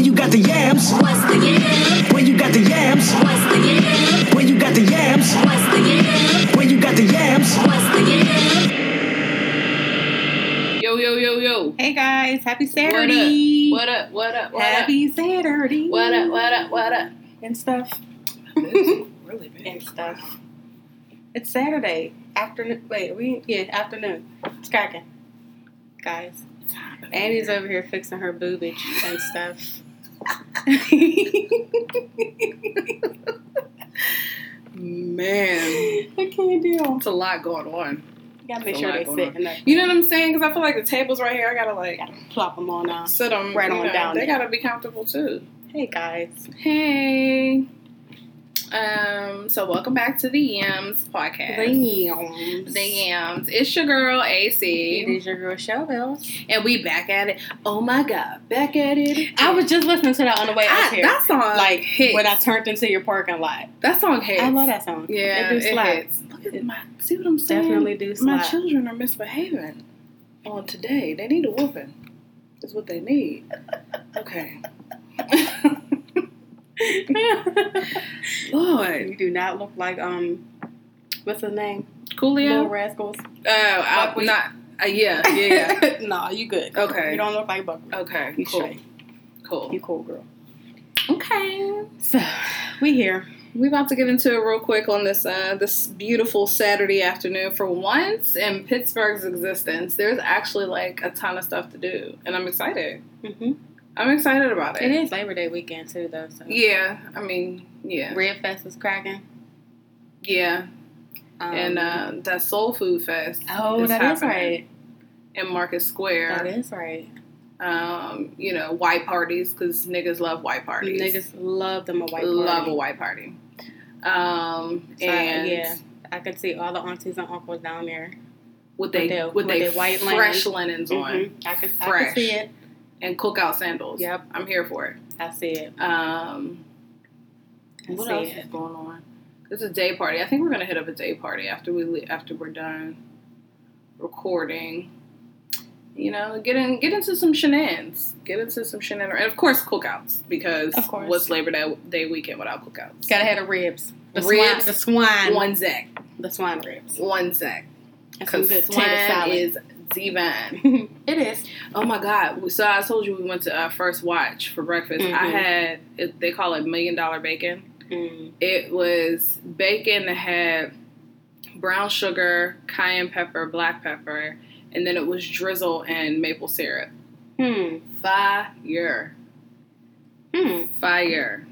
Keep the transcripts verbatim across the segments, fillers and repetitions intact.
Where you got the yams? What's the yams? Where you got the yams? What's the yams? Where you got the yams? What's the yams? Where you got the yams? What's the yams? Yo, yo, yo, yo. Hey guys, happy Saturday. What up? What up? What up? What happy up? Saturday. What up? What up? What up? And stuff. Really big. And stuff. It's Saturday afternoon. Wait, we yeah afternoon. It's cracking, guys. Annie's over here fixing her boobage and stuff. Man, I can't deal. It's a lot going on. You gotta make it's sure they sit in that. You know what I'm saying? Because I feel like the table's right here. I gotta like gotta plop them on down. Sit them right on know, down. They there. Gotta be comfortable too. Hey guys. Hey. Um, so welcome back to the Yams Podcast. The Yams. The Yams. It's your girl, A C. It is your girl, Shelville. And we back at it. Oh my God. Back at it. I was just listening to that on the way out here. That song like hits. When I turned into your parking lot. That song hits. I love that song. Yeah, it, do it hits. Look at my, see what I'm saying? Definitely do slide. My children are misbehaving on today. They need a whooping. That's what they need. Okay. Lord, you do not look like um, what's his name? Coolio, Little Rascals. Oh, uh, I'm not. Uh, yeah, yeah. yeah. Nah, you good. Okay, you don't look like Buckwheat. Okay, you cool, straight. Cool. You cool, girl. Okay, so we here. We about to get into it real quick on this uh, this beautiful Saturday afternoon. For once in Pittsburgh's existence, there's actually like a ton of stuff to do, and I'm excited. Mm-hmm. I'm excited about it. It is Labor Day weekend, too, though. So. Yeah. I mean, yeah. Red Fest was cracking. Yeah. Um, and uh, that Soul Food Fest oh, is that happening is right. in Market Square. That is right. Um, you know, white parties, because niggas love white parties. Niggas love them a white party. Love a white party. Um, so, and yeah, I could see all the aunties and uncles down there. With they, with their, with with they, they white fresh linens, linens on. Mm-hmm. I could, fresh. I could see it. And cookout sandals. Yep. I'm here for it. I see it. Um, I what see else it. is going on? There's a day party. I think we're going to hit up a day party after, we, after we're done recording. You know, get in, get into some shenanigans. Get into some shenanigans. And, of course, cookouts. Because of course. What's Labor Day, Day weekend without cookouts? Got to have the ribs. The ribs. Swine, the swine. One zec. The swine ribs. One zec. Because swine salad. Is... divine. It is. Oh my God. So I told you we went to uh, First Watch for breakfast. Mm-hmm. I had, it, they call it million dollar bacon. Mm. It was bacon that had brown sugar, cayenne pepper, black pepper, and then it was drizzle and maple syrup. Hmm. Fire. Hmm. Fire.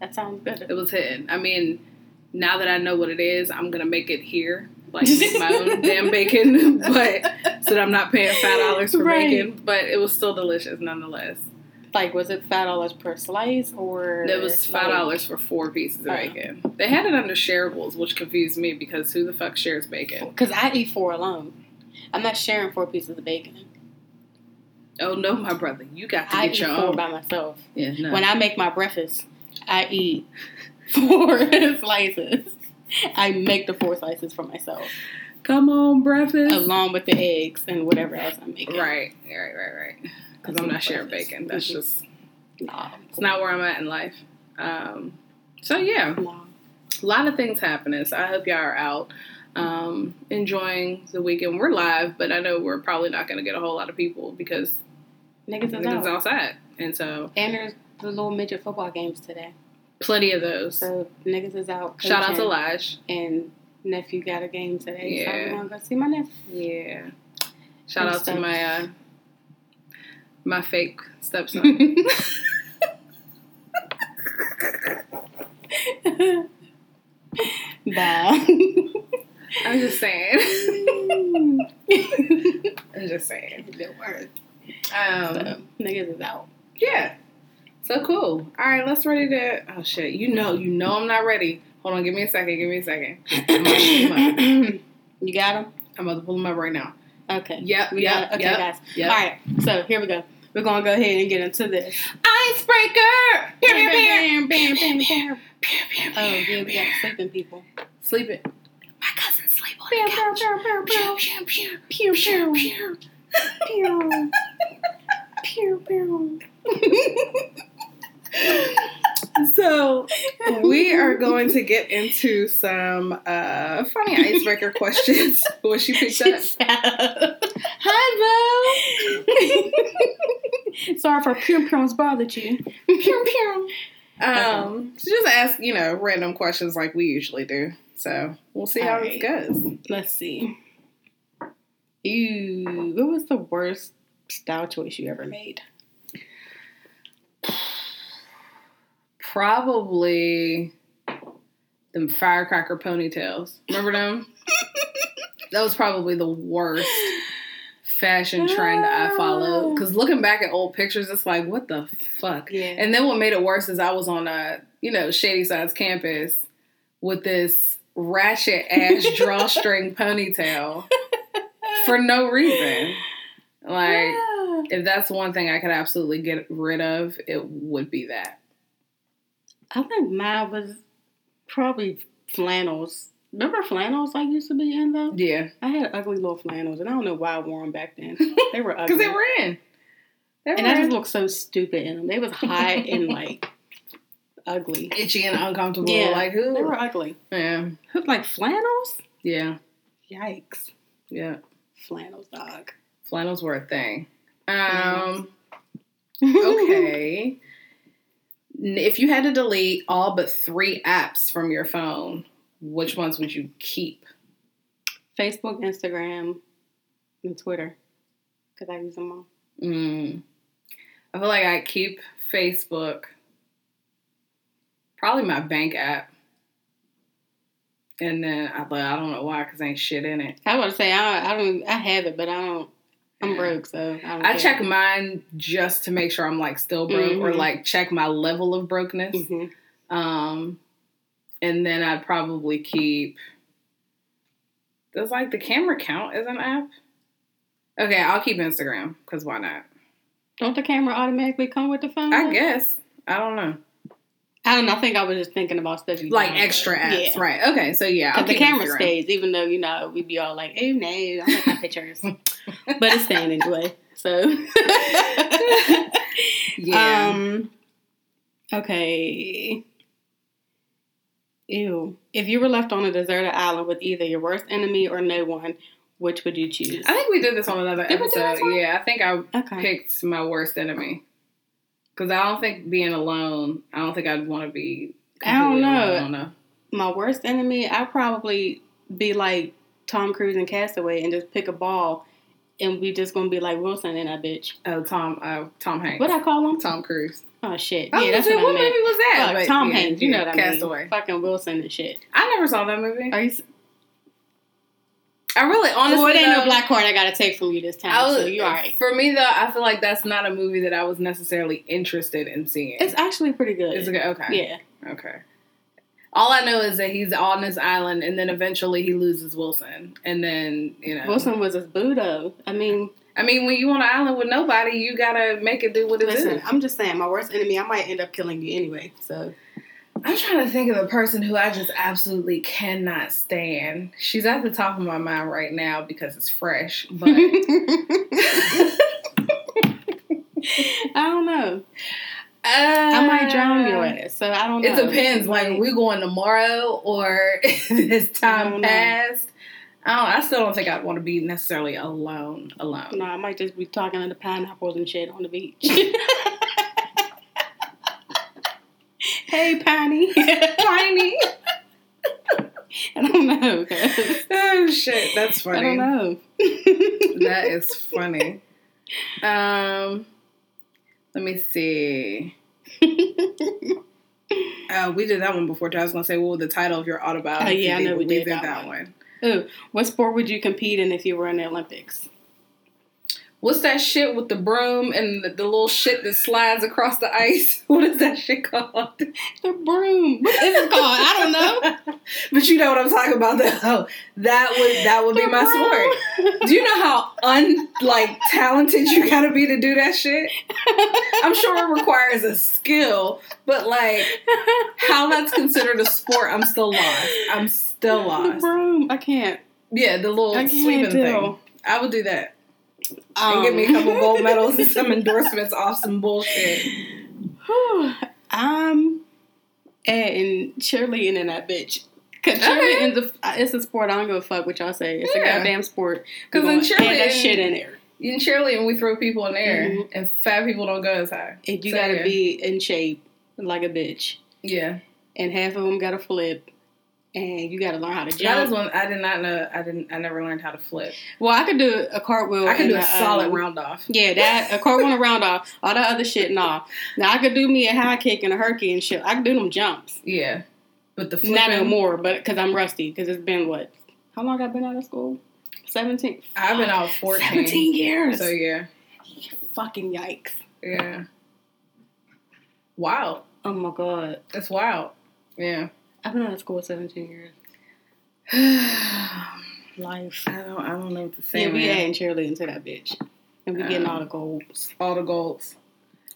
That sounds good. It was hitting. I mean, now that I know what it is, I'm going to make it here. Like, make my own damn bacon, but so that I'm not paying five dollars for right. bacon. But it was still delicious, nonetheless. Like, was it five dollars per slice, or... It was five dollars like, for four pieces of oh. bacon. They had it under shareables, which confused me, because who the fuck shares bacon? Because I eat four alone. I'm not sharing four pieces of bacon. Oh, no, my brother. You got to I get your own. I eat four by myself. Yeah, no. When I make my breakfast, I eat four slices. I make the four slices for myself. Come on, breakfast. Along with the eggs and whatever else I'm making. Right, right, right, right. Because I'm not sharing bacon. That's mm-hmm. just... Nah. It's not where I'm at in life. Um, so, yeah. Nah. A lot of things happening. So, I hope y'all are out um, enjoying the weekend. We're live, but I know we're probably not going to get a whole lot of people because... Niggas, niggas is outside. And so... And there's the little midget football games today. Plenty of those. So, niggas is out. Shout out to Lash. And nephew got a game today. Yeah. So, I'm going to go see my nephew. Yeah. Shout and out stuff. to my uh, my fake stepson. Bye. I'm just saying. I'm just saying. Good word. Um, so, niggas is out. Yeah. So cool. All right, let's ready to... Oh, shit. You know. You know I'm not ready. Hold on. Give me a second. Give me a second. You got him? I'm about to pull him up right now. Okay. Yep. We yep, got it. Okay, yep, guys. Yep. All right. So, here we go. We're going to go ahead and get into this. Icebreaker! Bam, bam, bam, bam, bam. Oh, yeah. We got sleeping people. Sleeping. My cousin sleep on the couch. Pew, pew, pew, pew, pew, pew, pew, pew, pew, pew. So we are going to get into some uh, funny icebreaker questions. What she picked She's up. Sad. Hi, Bo. Sorry for pew pew's bothered you. Pew pew. Um, so just ask, you know, random questions like we usually do. So we'll see how right. it goes. Let's see. Ew, what was the worst style choice you ever made? Probably them firecracker ponytails. Remember them? That was probably the worst fashion trend oh. I followed. Because looking back at old pictures, it's like, what the fuck? Yeah. And then what made it worse is I was on a, you know, Shady Side's campus with this ratchet ass drawstring ponytail for no reason. Like, yeah. if that's one thing I could absolutely get rid of, it would be that. I think mine was probably flannels. Remember flannels I used to be in, though? Yeah. I had ugly little flannels, and I don't know why I wore them back then. They were ugly. Because they were in. They were and in. I just looked so stupid in them. They was high and, like, ugly. Itchy and uncomfortable. Yeah. Like, who? They were ugly. Yeah. Like, flannels? Yeah. Yikes. Yeah. Flannels, dog. Flannels were a thing. Um, okay. If you had to delete all but three apps from your phone, which ones would you keep? Facebook, Instagram, and Twitter. Because I use them all. Mm. I feel like I keep Facebook. Probably my bank app. And then I like, I don't know why, because ain't shit in it. I was about to say, I, I don't. I have it, but I don't. I'm broke, so I, don't I check it. Mine just to make sure I'm like still broke, mm-hmm. or like check my level of brokenness. Mm-hmm. Um, and then I'd probably keep. Does like the camera count as an app? Okay, I'll keep Instagram because why not? Don't the camera automatically come with the phone? I guess I don't know. I don't know. I think I was just thinking about stuff. Like down. Extra apps. Yeah. Right. Okay. So, yeah. Because the camera Instagram. Stays, even though, you know, we'd be all like, oh, no, I like my pictures. But it's staying anyway. So. Yeah. Um, okay. Ew. If you were left on a deserted island with either your worst enemy or no one, which would you choose? I think we did this on another did episode. Yeah. I think I okay. picked my worst enemy. Because I don't think being alone, I don't think I'd want to be I don't know. Alone. I don't know. My worst enemy, I'd probably be like Tom Cruise in Castaway and just pick a ball and we just going to be like Wilson in that bitch. Oh, Tom uh, Tom Hanks. What'd I call him? Tom Cruise. Oh, shit. Yeah, that's what, what movie was that? Fuck, Tom yeah, Hanks, you yeah, know what I mean. Castaway. Fucking Wilson and shit. I never saw that movie. Are you... I really, honestly, well, it ain't though, no black card I gotta take from you this time. Was, so you all right? For me, though, I feel like that's not a movie that I was necessarily interested in seeing. It's actually pretty good. It's good. Okay. Yeah. Okay. All I know is that he's on this island, and then eventually he loses Wilson, and then you know Wilson was his boo though. I mean, I mean, when you on an island with nobody, you gotta make it do what it listen, is. I'm just saying, my worst enemy, I might end up killing you anyway. So. I'm trying to think of a person who I just absolutely cannot stand. She's at the top of my mind right now because it's fresh, but... I don't know. Uh, I might drown you in it, so I don't know. It depends. Like, like we're going tomorrow or is time past. I don't, I still don't think I'd want to be necessarily alone, alone. No, I might just be talking to the pineapples and shit on the beach. Hey, Piney. Piney. I don't know. Guys. Oh, shit. That's funny. I don't know. That is funny. Um, let me see. uh, we did that one before, too. I was going to say, what was the title of your autobiography? Oh, yeah, I know we did, we did that, that one. one. Ooh, what sport would you compete in if you were in the Olympics? What's that shit with the broom and the, the little shit that slides across the ice? What is that shit called? The broom. What is it called? I don't know. But you know what I'm talking about, though. That would that would the be my broom. Sport. Do you know how un like talented you gotta be to do that shit? I'm sure it requires a skill, but like how that's considered a sport, I'm still lost. I'm still lost. The broom. I can't. Yeah, the little sweeping thing. I would do that. Um, and give me a couple gold medals and some endorsements off some bullshit. Um, and cheerleading in that bitch. Because cheerleading is a, it's a sport. I don't give a fuck what y'all say. It's yeah. a goddamn sport. Because in cheerleading, that shit in there. In cheerleading, we throw people in the air, mm-hmm. and fat people don't go as high. And you so, gotta yeah. be in shape like a bitch. Yeah. And half of them gotta flip. And you got to learn how to jump. That was one I did not know. I didn't. I never learned how to flip. Well, I could do a cartwheel. I could do a, a solid um, round off. Yeah, that a cartwheel and a round off. All that other shit, nah. Now I could do me a high kick and a herky and shit. I could do them jumps. Yeah, but the flipping, not no more. But because I'm rusty. Because it's been what? How long I've been out of school? Seventeen. I've been out fourteen. Seventeen years. So yeah. Fucking yikes. Yeah. Wow. Oh my god. That's wild. Yeah. I've been out of school seventeen years. Life. I don't. I don't know what to say. Yeah, we adding cheerleading to that bitch, and we um, getting all the golds. All the golds.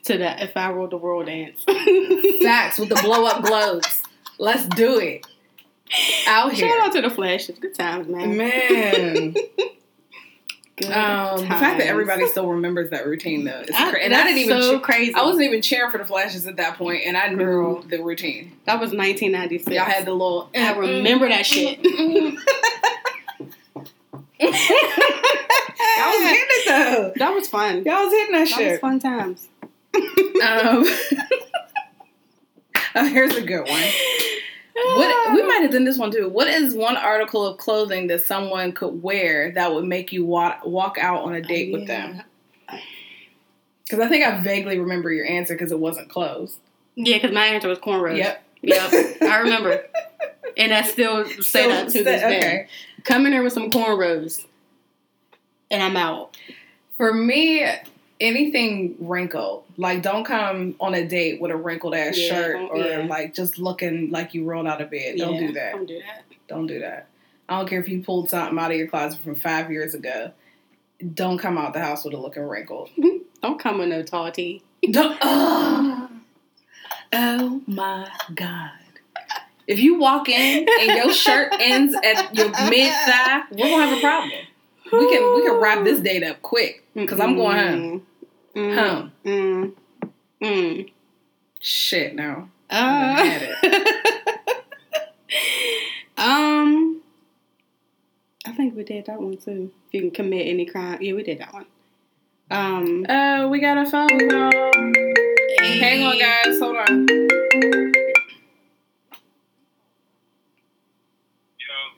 To that, if I ruled the world dance. Facts with the blow up globes. Let's do it. Out here. Shout out to the flashes. Good times, man. Man. Good um, times. The fact that everybody still remembers that routine though, it's I, cra- and that's I didn't even so che- crazy. I wasn't even cheering for the flashes at that point, and I knew Girl, the routine. That was nineteen ninety-six. Y'all had the little. Mm, I remember mm, that shit. Mm, I was hitting it though. That was fun. Y'all was hitting that, that shit. That was fun times. um, oh, here's a good one. What, we might have done this one too. What is one article of clothing that someone could wear that would make you walk, walk out on a date oh, yeah. with them? Because I think I vaguely remember your answer because it wasn't clothes. Yeah, because my answer was cornrows. Yep. Yep. I remember. And I still say so, that to this okay. day. Come in here with some cornrows and I'm out. For me, anything wrinkled. Like, don't come on a date with a wrinkled ass yeah, shirt or yeah. like just looking like you rolled out of bed. Don't yeah, do that. Don't do that. Don't do that. I don't care if you pulled something out of your closet from five years ago. Don't come out the house with a looking wrinkled. Don't come with no tall tee. Don't, oh, oh my God. If you walk in and your shirt ends at your mid thigh, we're gonna have a problem. We can we can wrap this date up quick because I'm going home. Mm, home. Mm, mm. Shit, no. Uh, I had it. um, I think we did that one too. If you can commit any crime, yeah, we did that one. Um, uh, we got a phone call. Hey. Hang on, guys. Hold on. Yo.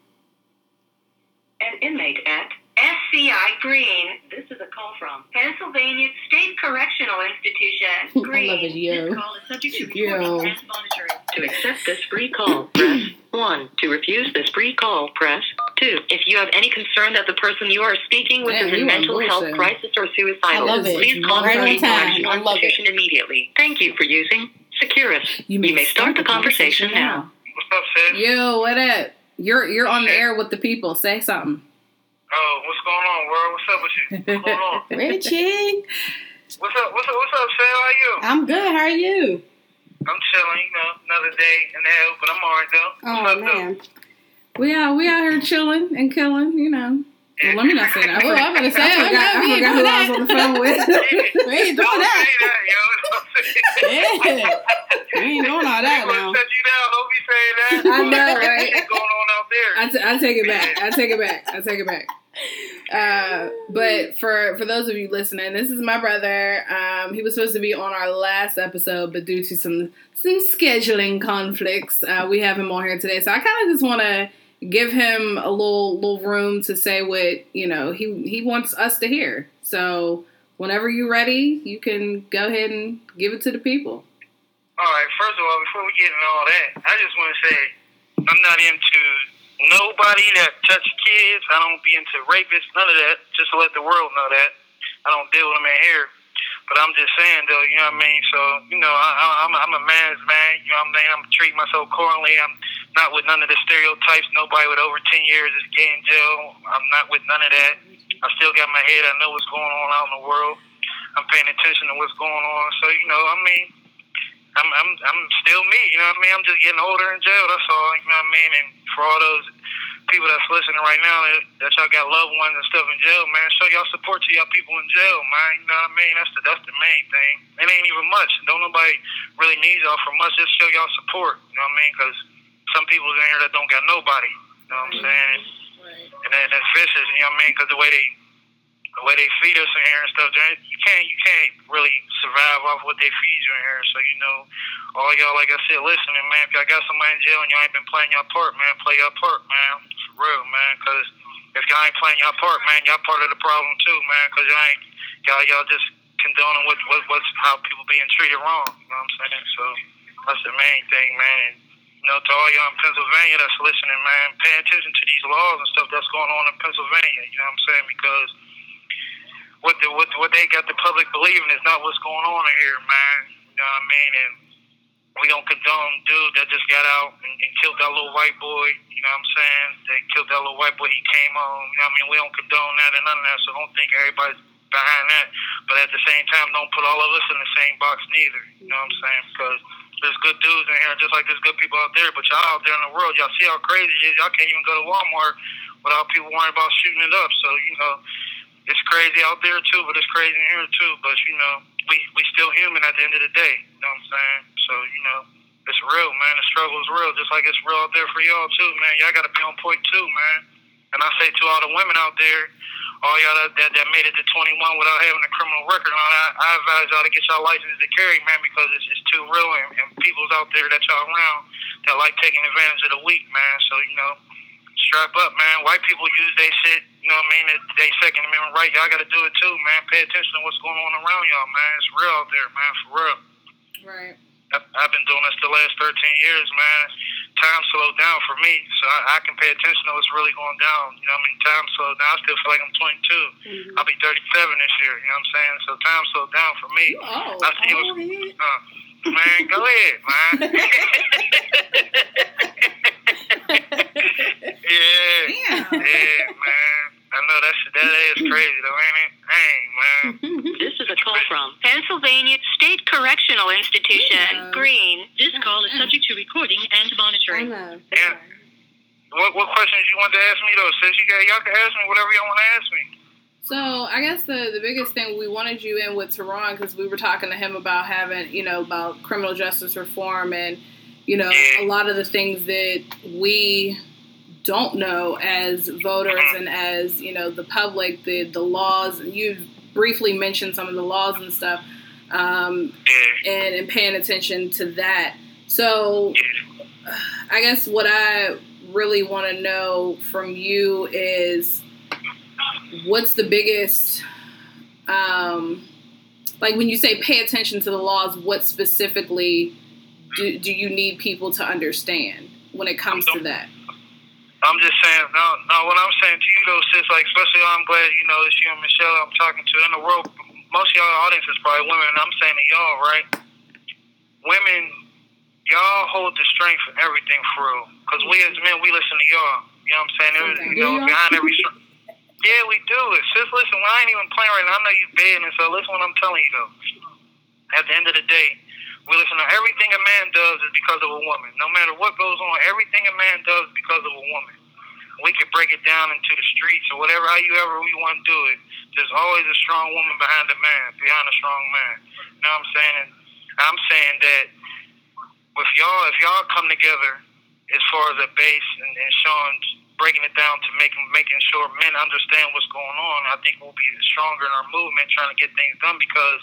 An inmate at S C I Green. This is a call from Pennsylvania State Correctional Institution Green. I love it, yo. This call is subject to recording and monitoring. To accept this free call, press one. To refuse this free call, press two. If you have any concern that the person you are speaking with is in mental health crisis or suicidal, please call the State Correctional Institution immediately. Thank you for using Securus. You may, you may start, start the conversation, conversation now. now. What's up, sis? Yo, what up? You're you're on the air with the people. Say something. Oh, what's going on, world? What's up with you? What's going on? Richie. What's up, what's up, what's up, Sam? How are you? I'm good. How are you? I'm chilling, you know, another day in hell, but I'm all right, though. What's oh, up, man. Though? We out, we out here chilling and killing, you know. Yeah. Well, let me not say that. Well, I'm going to say I forgot, I forgot who that. I was on the phone with. We ain't doing Don't that. Don't say that, yo. Yeah. We ain't doing all that, now. Set you down. Don't be saying that. I know, right? What's going on out there? I, t- I take it back. I take it back. I take it back. Uh, but for, for those of you listening, this is my brother. Um, he was supposed to be on our last episode, but due to some some scheduling conflicts, uh, we have him on here today. So I kind of just want to give him a little little room to say what you know he he wants us to hear. So whenever you're ready, you can go ahead and give it to the people. All right. First of all, before we get into all that, I just want to say I'm not into nobody that touch kids. I don't be into rapists, none of that. Just to let the world know that. I don't deal with them in here. But I'm just saying, though, you know what I mean? So, you know, I, I, I'm, I'm a man's man. You know what I mean? I'm treating myself accordingly. I'm not with none of the stereotypes. Nobody with over ten years is gay in jail. I'm not with none of that. I still got my head. I know what's going on out in the world. I'm paying attention to what's going on. So, you know, I mean, I'm I'm I'm still me, you know what I mean? I'm just getting older in jail, that's all, you know what I mean? And for all those people that's listening right now, that, that y'all got loved ones and stuff in jail, man, show y'all support to y'all people in jail, man. You know what I mean? That's the, that's the main thing. It ain't even much. Don't nobody really need y'all for much. Just show y'all support. You know what I mean? Because some people in here that don't got nobody. You know what I'm saying? Right. And that, that's vicious. You know what I mean? Because the way they the way they feed us in here and stuff, you can't you can't really survive off what they feed you in here. So, you know, all y'all, like I said, listening, man, if y'all got somebody in jail and y'all ain't been playing y'all part, man, play y'all part, man, for real, man, because if y'all ain't playing y'all part, man, y'all part of the problem too, man, because y'all ain't, y'all, y'all just condoning what, what, what's how people being treated wrong, you know what I'm saying? So that's the main thing, man. You know, to all y'all in Pennsylvania that's listening, man, pay attention to these laws and stuff that's going on in Pennsylvania, you know what I'm saying, because What, the, what what they got the public believing is not what's going on in here, man. You know what I mean? And we don't condone dude that just got out and, and killed that little white boy. You know what I'm saying? They killed that little white boy. He came home. You know what I mean? We don't condone that and none of that. So don't think everybody's behind that. But at the same time, don't put all of us in the same box neither. You know what I'm saying? Because there's good dudes in here just like there's good people out there. But y'all out there in the world, y'all see how crazy it is. Y'all can't even go to Walmart without people worrying about shooting it up. So, you know, it's crazy out there, too, but it's crazy in here, too. But, you know, we we still human at the end of the day. You know what I'm saying? So, you know, it's real, man. The struggle is real, just like it's real out there for y'all, too, man. Y'all got to be on point, too, man. And I say to all the women out there, all y'all that, that, that made it to twenty-one without having a criminal record, I, I advise y'all to get y'all license to carry, man, because it's, it's too real. And, and people's out there that y'all around that like taking advantage of the weak, man. So, you know, strap up, man. White people use they shit. You know what I mean? They Second Amendment right. Y'all got to do it too, man. Pay attention to what's going on around y'all, man. It's real out there, man, for real. Right. I, I've been doing this the last thirteen years, man. Time slowed down for me, so I, I can pay attention to what's really going down. You know what I mean? Time slowed down. I still feel like I'm twenty-two. Mm-hmm. I'll be thirty-seven this year. You know what I'm saying? So time slowed down for me. Oh, I see what's, uh, man, go ahead, man. Yeah. Yeah, yeah, man. I know that shit, that is crazy though, ain't it? Dang, man. This is a call from Pennsylvania State Correctional Institution Green. This call is subject to recording and monitoring. Yeah. What what questions you want to ask me though, sis? You got, y'all can ask me whatever y'all want to ask me. So I guess the, the biggest thing we wanted you in with Teron, because we were talking to him about having, you know, about criminal justice reform and, you know, yeah. a lot of the things that we don't know as voters and as, you know, the public, the, the laws. You briefly mentioned some of the laws and stuff, um, and, and paying attention to that. So I guess what I really want to know from you is what's the biggest, um, like when you say pay attention to the laws, what specifically do, do you need people to understand when it comes to that? I'm just saying, no, no, what I'm saying to you, though, sis, like, especially I'm glad, you know, it's you and Michelle I'm talking to. In the world, most of y'all audience is probably women, and I'm saying to y'all, right? Women, y'all hold the strength for everything, for real. Because we as men, we listen to y'all. You know what I'm saying? It was, you know, behind every strength. Yeah, we do. It. Sis, listen, well, I ain't even playing right now. I know you bad, and so listen what I'm telling you, though. At the end of the day, we listen to everything a man does is because of a woman. No matter what goes on, everything a man does is because of a woman. We can break it down into the streets or whatever, how you ever we want to do it. There's always a strong woman behind a man, behind a strong man. You know what I'm saying? And I'm saying that if y'all, if y'all come together as far as a base and, and showing, breaking it down to making making sure men understand what's going on, I think we'll be stronger in our movement trying to get things done, because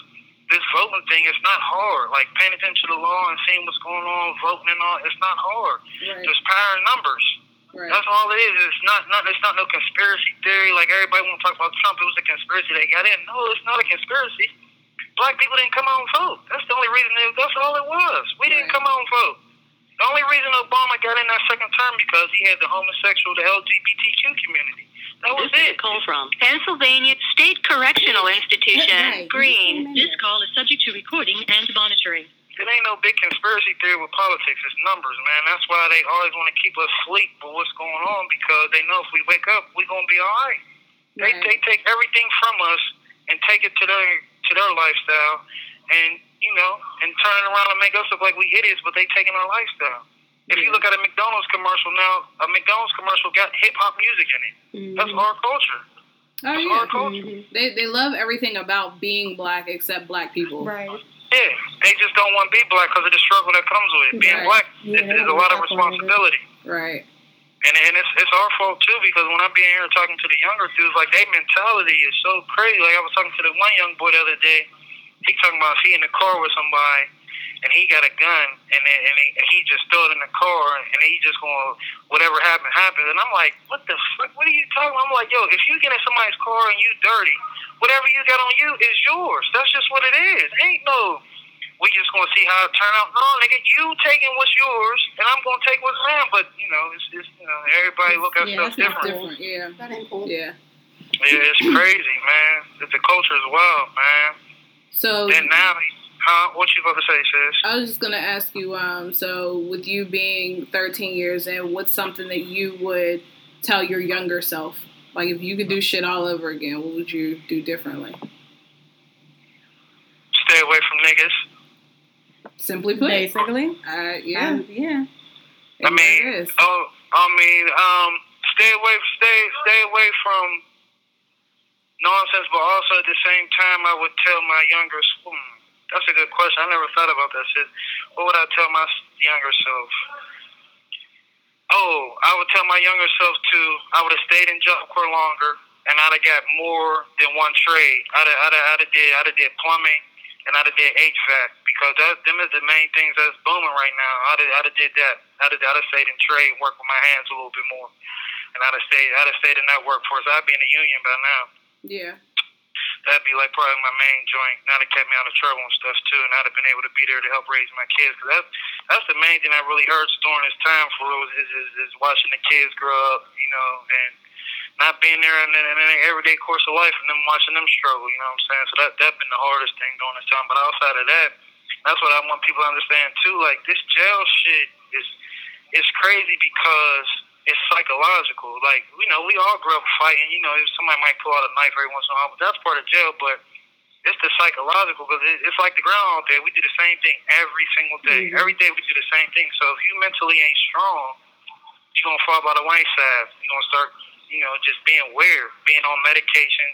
this voting thing, it's not hard. Like, paying attention to the law and seeing what's going on, voting and all, it's not hard. Right. There's power in numbers. Right. That's all it is. It's not, not, it's not no conspiracy theory. Like, everybody want to talk about Trump. It was a conspiracy they got in. No, it's not a conspiracy. Black people didn't come out and vote. That's the only reason. They, that's all it was. We didn't right. come out and vote. The only reason Obama got in that second term because he had the homosexual, the L G B T Q community. That was this it. This call from Pennsylvania State Correctional Institution, Green. This call is subject to recording and monitoring. It ain't no big conspiracy theory with politics. It's numbers, man. That's why they always want to keep us asleep with what's going on, because they know if we wake up, we're going to be all right. They, right. they take everything from us and take it to their, to their lifestyle and, you know, and turn it around and make us look like we idiots, but they taking our lifestyle. If you look at a McDonald's commercial now, a McDonald's commercial got hip-hop music in it. Mm-hmm. That's our culture. Oh, That's yeah. our culture. Mm-hmm. They, they love everything about being black except black people. Right. Yeah, they just don't want to be black because of the struggle that comes with it. Being right. black yeah, is, is a lot of responsibility. Right. And and it's it's our fault, too, because when I'm being here talking to the younger dudes, like, their mentality is so crazy. Like, I was talking to the one young boy the other day. He talking about he in the car with somebody, and he got a gun, and then, and he, he just threw it in the car, and he just going, whatever happened, happened. And I'm like, what the fuck? What are you talking about? I'm like, yo, if you get in somebody's car and you dirty, whatever you got on you is yours. That's just what it is. Ain't no, we just going to see how it turn out. No, nigga, you taking what's yours, and I'm going to take what's mine. But, you know, it's just, you know, everybody look at yeah, stuff different. different. Yeah, that ain't cool. Yeah. Yeah, it's crazy, man. The culture is wild, man. So then now, huh? What you about to say, sis? I was just gonna ask you. Um, so with you being thirteen years in, what's something that you would tell your younger self? Like, if you could do shit all over again, what would you do differently? Stay away from niggas. Simply put, basically. Uh, yeah, um, yeah. It I mean, oh, I mean, um, stay away, stay, stay away from. Nonsense, but also at the same time, I would tell my younger self. Hmm, that's a good question. I never thought about that shit. What would I tell my younger self? Oh, I would tell my younger self to. I would have stayed in Job Corps longer, and I'd have got more than one trade. I'd have, I'd have, I'd have did, I'd have did plumbing, and I'd have did H V A C because that them is the main things that's booming right now. I'd have, I'd have did that. I'd have, I'd have stayed in trade, work with my hands a little bit more, and I'd have stayed, I'd have stayed in that workforce. I'd be in the union by now. Yeah. That'd be like probably my main joint. That'd have kept me out of trouble and stuff too, and I'd have been able to be there to help raise my kids. Cause that's that's the main thing I really hurts during this time for is, is is is watching the kids grow up, you know, and not being there in their everyday course of life and them watching them struggle. You know what I'm saying? So that that's been the hardest thing during this time. But outside of that, that's what I want people to understand too. Like, this jail shit is is crazy because it's psychological. Like, you know, we all grew up fighting. You know, somebody might pull out a knife every once in a while, but that's part of jail. But it's the psychological, because it's like the ground out there. We do the same thing every single day. Mm-hmm. Every day we do the same thing. So if you mentally ain't strong, you're going to fall by the wayside. You're going to start, you know, just being weird, being on medication.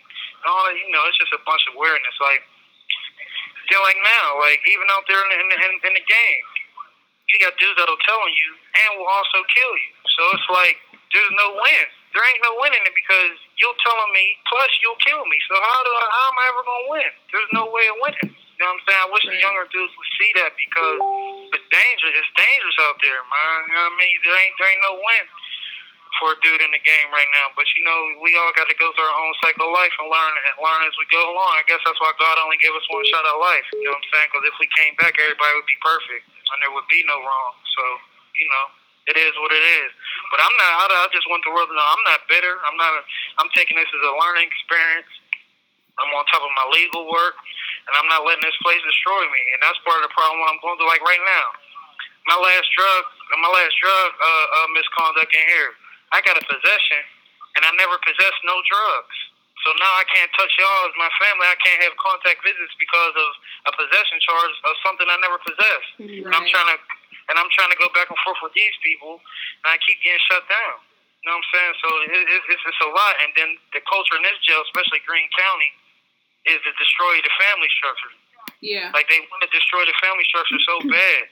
And all that, you know, it's just a bunch of weirdness. Like, they're like now, like, even out there in the, in the, in the game, you got dudes that'll tell on you and will also kill you. So it's like, there's no win. There ain't no win in it because you'll tell on me, plus you'll kill me. So how do I, how am I ever going to win? There's no way of winning. You know what I'm saying? I wish right. the younger dudes would see that because it's dangerous. It's dangerous out there, man. You know what I mean? There ain't, there ain't no win for a dude in the game right now. But, you know, we all got to go through our own cycle of life and learn, and learn as we go along. I guess that's why God only gave us one shot at life. You know what I'm saying? Because if we came back, everybody would be perfect and there would be no wrong. So, you know. It is what it is, but I'm not. I just want the world to know I'm not bitter. I'm not. A, I'm taking this as a learning experience. I'm on top of my legal work, and I'm not letting this place destroy me. And that's part of the problem I'm going through, like right now. My last drug, my last drug uh, uh, misconduct in here. I got a possession, and I never possessed no drugs. So now I can't touch y'all as my family. I can't have contact visits because of a possession charge of something I never possessed. Right. And I'm trying to. And I'm trying to go back and forth with these people, and I keep getting shut down. You know what I'm saying? So it, it, it's, it's a lot. And then the culture in this jail, especially Greene County, is to destroy the family structure. Yeah. Like, they want to destroy the family structure so bad.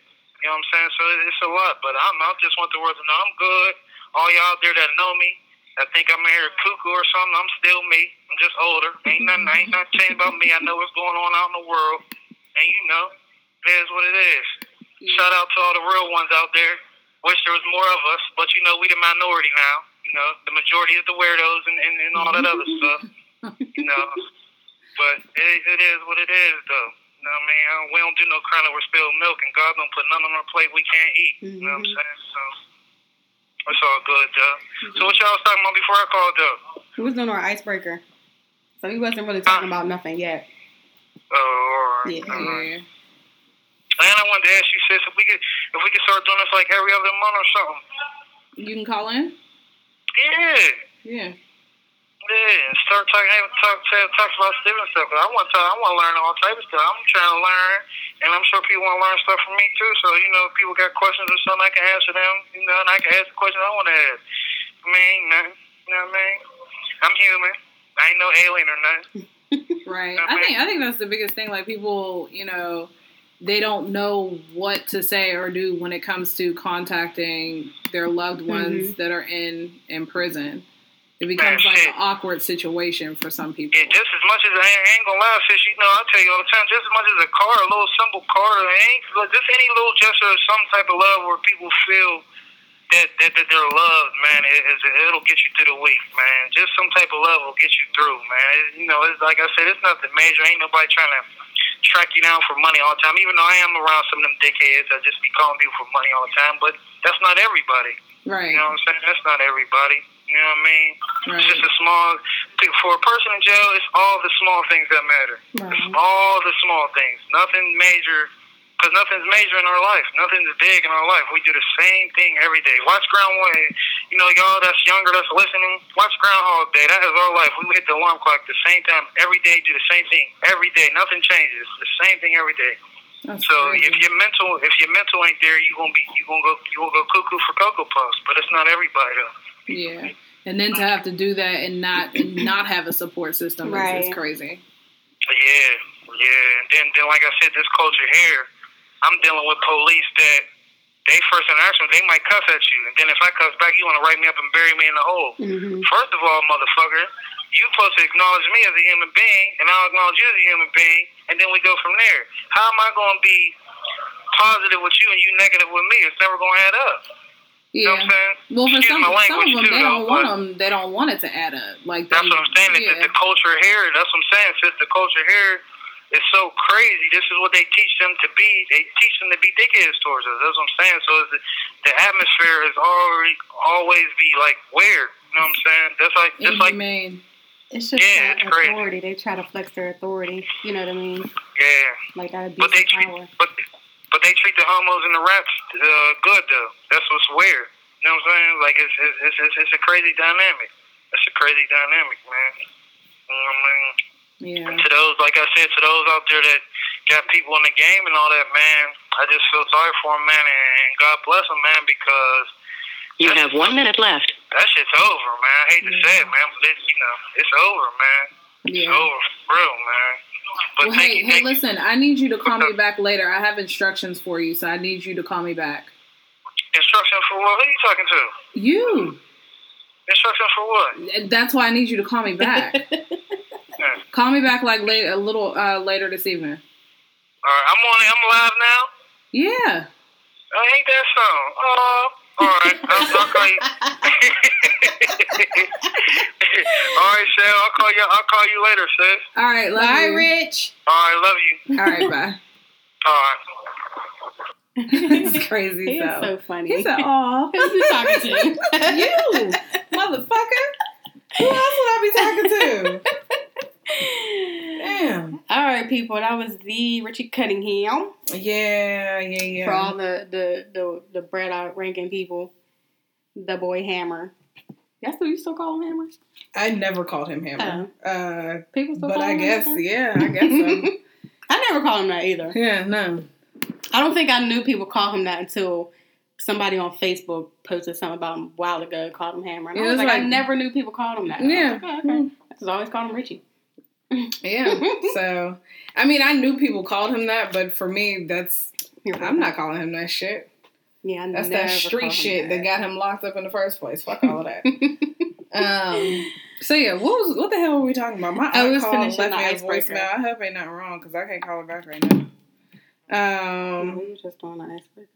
You know what I'm saying? So it, it's a lot. But I'm, I just want the world to know I'm good. All y'all out there that know me, that think I'm in here cuckoo or something, I'm still me. I'm just older. Ain't nothing, ain't nothing changed about me. I know what's going on out in the world. And you know, it is what it is. Shout out to all the real ones out there. Wish there was more of us, but you know, we the minority now. You know, the majority is the weirdos and, and, and all that other stuff. You know, but it, it is what it is, though. You know what I mean? I don't, we don't do no crying over spilled milk, and God don't put none on our plate we can't eat. You know what I'm saying? So it's all good, though. So what y'all was talking about before I called, though? We was doing our icebreaker, so we wasn't really talking uh, about nothing yet. Oh, all right. Yeah. All right. And I wanted to ask you, sis, if we could if we could start doing this like every other month or something. You can call in? Yeah. Yeah. Yeah, start talking, having talk, talk, talk about different stuff. Cause I want to, I want to learn all types of stuff. I'm trying to learn, and I'm sure people want to learn stuff from me too. So you know, if people got questions or something, I can answer them. You know, and I can ask the question I want to ask. I mean, you know, you know what I mean? I'm human. I ain't no alien or nothing. Right. You know I mean? think I think that's the biggest thing. Like people, you know, they don't know what to say or do when it comes to contacting their loved ones mm-hmm. that are in in prison. It becomes like an awkward situation for some people. Yeah, just as much as I ain't gonna lie, sis, you know, I tell you all the time, just as much as a card, a little simple card, ain't just any little gesture or some type of love where people feel that that, that they're loved, man. It, it'll get you through the week, man. Just some type of love will get you through, man. It, you know, it's like I said, it's nothing major. Ain't nobody trying to track you down for money all the time. Even though I am around some of them dickheads, I just be calling people for money all the time. But that's not everybody, right? You know what I'm saying? That's not everybody. You know what I mean? Right. It's just a small... For a person in jail, it's all the small things that matter. Right. It's all the small things. Nothing major... Because nothing's major in our life. Nothing's big in our life. We do the same thing every day. Watch Groundhog Day. You know, y'all that's younger, that's listening, watch Groundhog Day. That is our life. We hit the alarm clock the same time every day, do the same thing every day. Nothing changes. It's the same thing every day. That's so crazy. if your mental if your mental ain't there, you gonna be you gonna go you gonna go cuckoo for Cocoa Puffs. But it's not everybody though. Yeah, and then to have to do that and not and not have a support system right. is just crazy. Yeah, yeah. And then, then, like I said, this culture here, I'm dealing with police that they first interaction, they might cuss at you. And then if I cuss back, you want to write me up and bury me in the hole. Mm-hmm. First of all, motherfucker, you supposed to acknowledge me as a human being, and I'll acknowledge you as a human being, and then we go from there. How am I going to be positive with you and you negative with me? It's never going to add up. Yeah. You know what I'm saying? Well, for some, some of them, too, they don't though, want them. They don't want it to add up. Like that's they, what I'm saying. Yeah. The, the culture here. That's what I'm saying. Since the culture here is so crazy, this is what they teach them to be. They teach them to be dickheads towards us. That's what I'm saying. So it's the, the atmosphere is already always be like weird. You know what I'm saying? That's like that's like. Mean. It's just yeah, it's authority. Crazy. They try to flex their authority. You know what I mean? Yeah. Like I abuse the power. But, But they treat the homos and the rats uh, good, though. That's what's weird. You know what I'm saying? Like, it's it's it's, it's a crazy dynamic. It's a crazy dynamic, man. You know what I mean? Yeah. And to those, like I said, to those out there that got people in the game and all that, man, I just feel sorry for them, man, and God bless them, man, because... You have one minute left. That shit's over, man. I hate yeah. to say it, man, but it's, you know, it's over, man. Yeah. It's over, for real, man. But well, hey, you, hey, listen, I need you to call me back later. I have instructions for you, so I need you to call me back. Instructions for what? Who are you talking to? You. Instructions for what? That's why I need you to call me back. Yeah. Call me back like late, a little uh, later this evening. All right, I'm on. I'm live now? Yeah. I hate that song. Oh, all right. I'll, I'll call you. All right, Shell. I'll call you. I'll call you later, sis. All right. Love Bye, you. Rich. All right. Love you. All right. Bye. All right. It's crazy. He though. Is so funny. He said, "Aw, who's he talking to? You, motherfucker. Who else would I be talking to?" Damn. All right, people. That was the Richie Cunningham. Yeah, yeah, yeah. For all the the the, the bread out ranking people, the boy Hammer. That's who you still call him Hammer? I never called him Hammer. Oh. Uh, people still but call I him guess, Hammer? yeah, I guess so. I never called him that either. Yeah, no. I don't think I knew people call him that until somebody on Facebook posted something about him a while ago and called him Hammer. And yeah, I was like, like, I never knew people called him that. Yeah. I was like, oh, okay. I just always called him Richie. Yeah. So, I mean, I knew people called him that, but for me, that's, I'm not calling him that shit. Yeah, I That's that street shit that. that got him locked up in the first place. Fuck all of that. um, so, yeah, what was what the hell were we talking about? My I was finishing left the icebreaker. I hope ain't nothing wrong, because I can't call her back right now. Um, we were just on the icebreaker.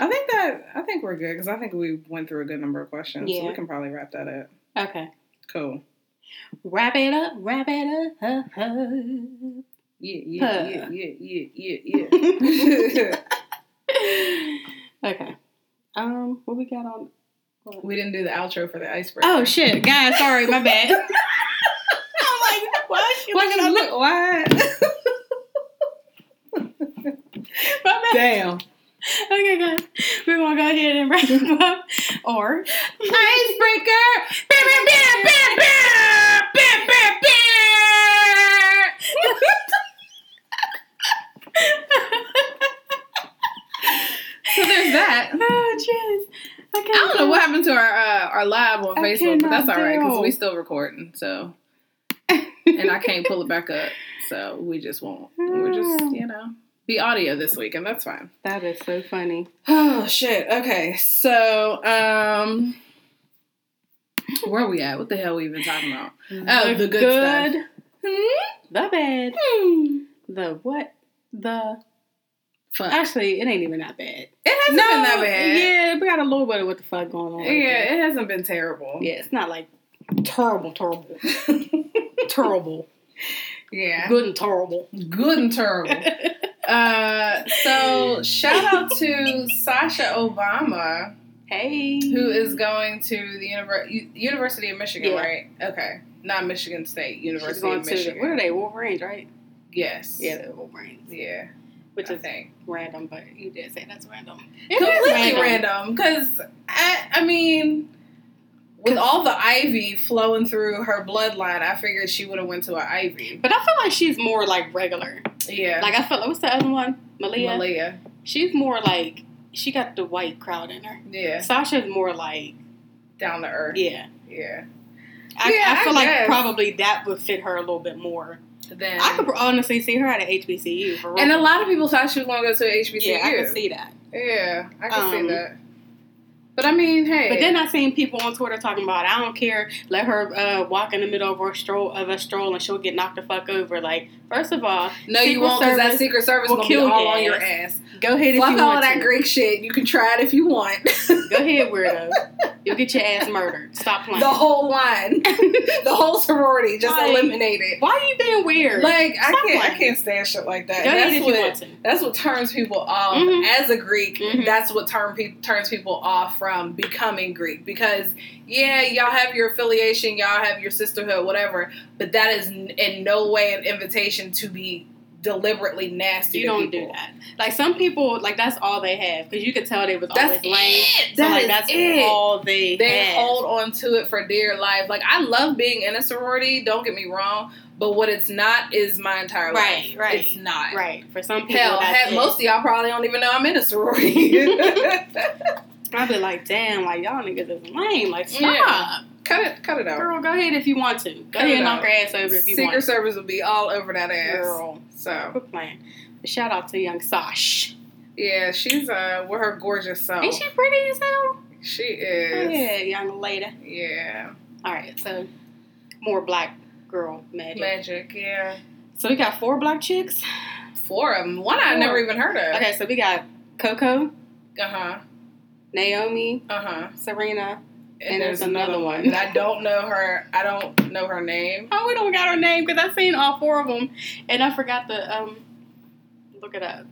I think that, I think we're good, because I think we went through a good number of questions, yeah. So we can probably wrap that up. Okay. Cool. Wrap it up, wrap it up. Yeah, yeah, yeah, yeah, yeah, yeah, yeah. Okay. Um, what we got on? What? We didn't do the outro for the icebreaker. Oh, shit. Guys, sorry. My bad. I'm like, why is she why looking look, the- Why? My bad. Damn. Okay, guys. We're going to go ahead and wrap it up. Or. Icebreaker! Bam, bam, bam, bam, bam! is that? Oh, jeez. I, I don't do know it. What happened to our uh, our live on I Facebook, but that's all right because we still recording. So, and I can't pull it back up, so we just won't. We're just, you know, be audio this week, and that's fine. That is so funny. Oh shit. Okay, so um, where are we at? What the hell are we even talking about? Oh, the, the good, good stuff. Hmm? The bad. Hmm. The what? The. Fuck. Actually, it ain't even that bad. It hasn't no, been that bad. Yeah, we got a little bit of what the fuck going on. Yeah, right it hasn't been terrible. Yeah, it's not like terrible, terrible. terrible. Yeah. Good and terrible. Good and terrible. uh, so, shout out to Sasha Obama. Hey. Who is going to the Univer- University of Michigan, yeah. right? Okay. Not Michigan State, University going of Michigan. To, what are they, Wolverines, right? Yes. Yeah, they're Wolverines. Yeah. Which I is think. Random, but you did say that's random. It completely is random, because, I, I mean, with all the ivy flowing through her bloodline, I figured she would have went to an ivy. But I feel like she's more, like, regular. Yeah. Like, I feel like, what's the other one? Malia? Malia. She's more, like, she got the white crowd in her. Yeah. Sasha's more, like... Down to earth. Yeah. Yeah. I, yeah, I feel I like probably that would fit her a little bit more. Then, I could honestly see her at an H B C U for real. And a lot of people thought she was going to go to an H B C U. Yeah, I could see that. Yeah, I could um, see that. But I mean, hey. But then I seen people on Twitter talking about, I don't care, let her uh, walk in the middle of a stroll of a stroll and she'll get knocked the fuck over. Like, first of all, no, Secret you won't because that Secret Service will gonna kill be all on your ass. Go ahead if Fuck you want all of that to. Greek shit. You can try it if you want. Go ahead, weirdo. You'll get your ass murdered. Stop playing. The whole line. The whole sorority. Just like, eliminate it. Why are you being weird? Like, Stop I can't lying. I can't stand shit like that. Go that's ahead if what, you want to. That's what turns people off. Mm-hmm. As a Greek, mm-hmm. that's what turn pe- turns people off from becoming Greek. Because, yeah, y'all have your affiliation, y'all have your sisterhood, whatever, but that is n- in no way an invitation to be deliberately nasty. You to don't people. Do that. Like some people, like that's all they have because you could tell they was that's always lame. It. That so like that's it. All they. They have. Hold on to it for dear life. Like I love being in a sorority. Don't get me wrong, but what it's not is my entire right, life. Right, right. It's not right for some people. Hell, that's most of y'all probably don't even know I'm in a sorority. I'd be like, damn, like y'all niggas is lame. Like stop. Yeah. Cut it, cut it out. Girl, go ahead if you want to. Go cut ahead and knock her ass over if you Secret want to. Secret Service will be all over that ass. Girl. So. Quit playing. But shout out to young Sash. Yeah, she's uh, with her gorgeous self. Ain't she pretty as hell? She is. Yeah, young lady. Yeah. All right, so more black girl magic. Magic, yeah. So we got four black chicks? Four of them. One I never even heard of. Okay, so we got Coco. Uh-huh. Naomi. Uh-huh. Serena. And, and there's, there's another, another one. I don't know her. I don't know her name. Oh, we don't got her name because I've seen all four of them, and I forgot to um look it up.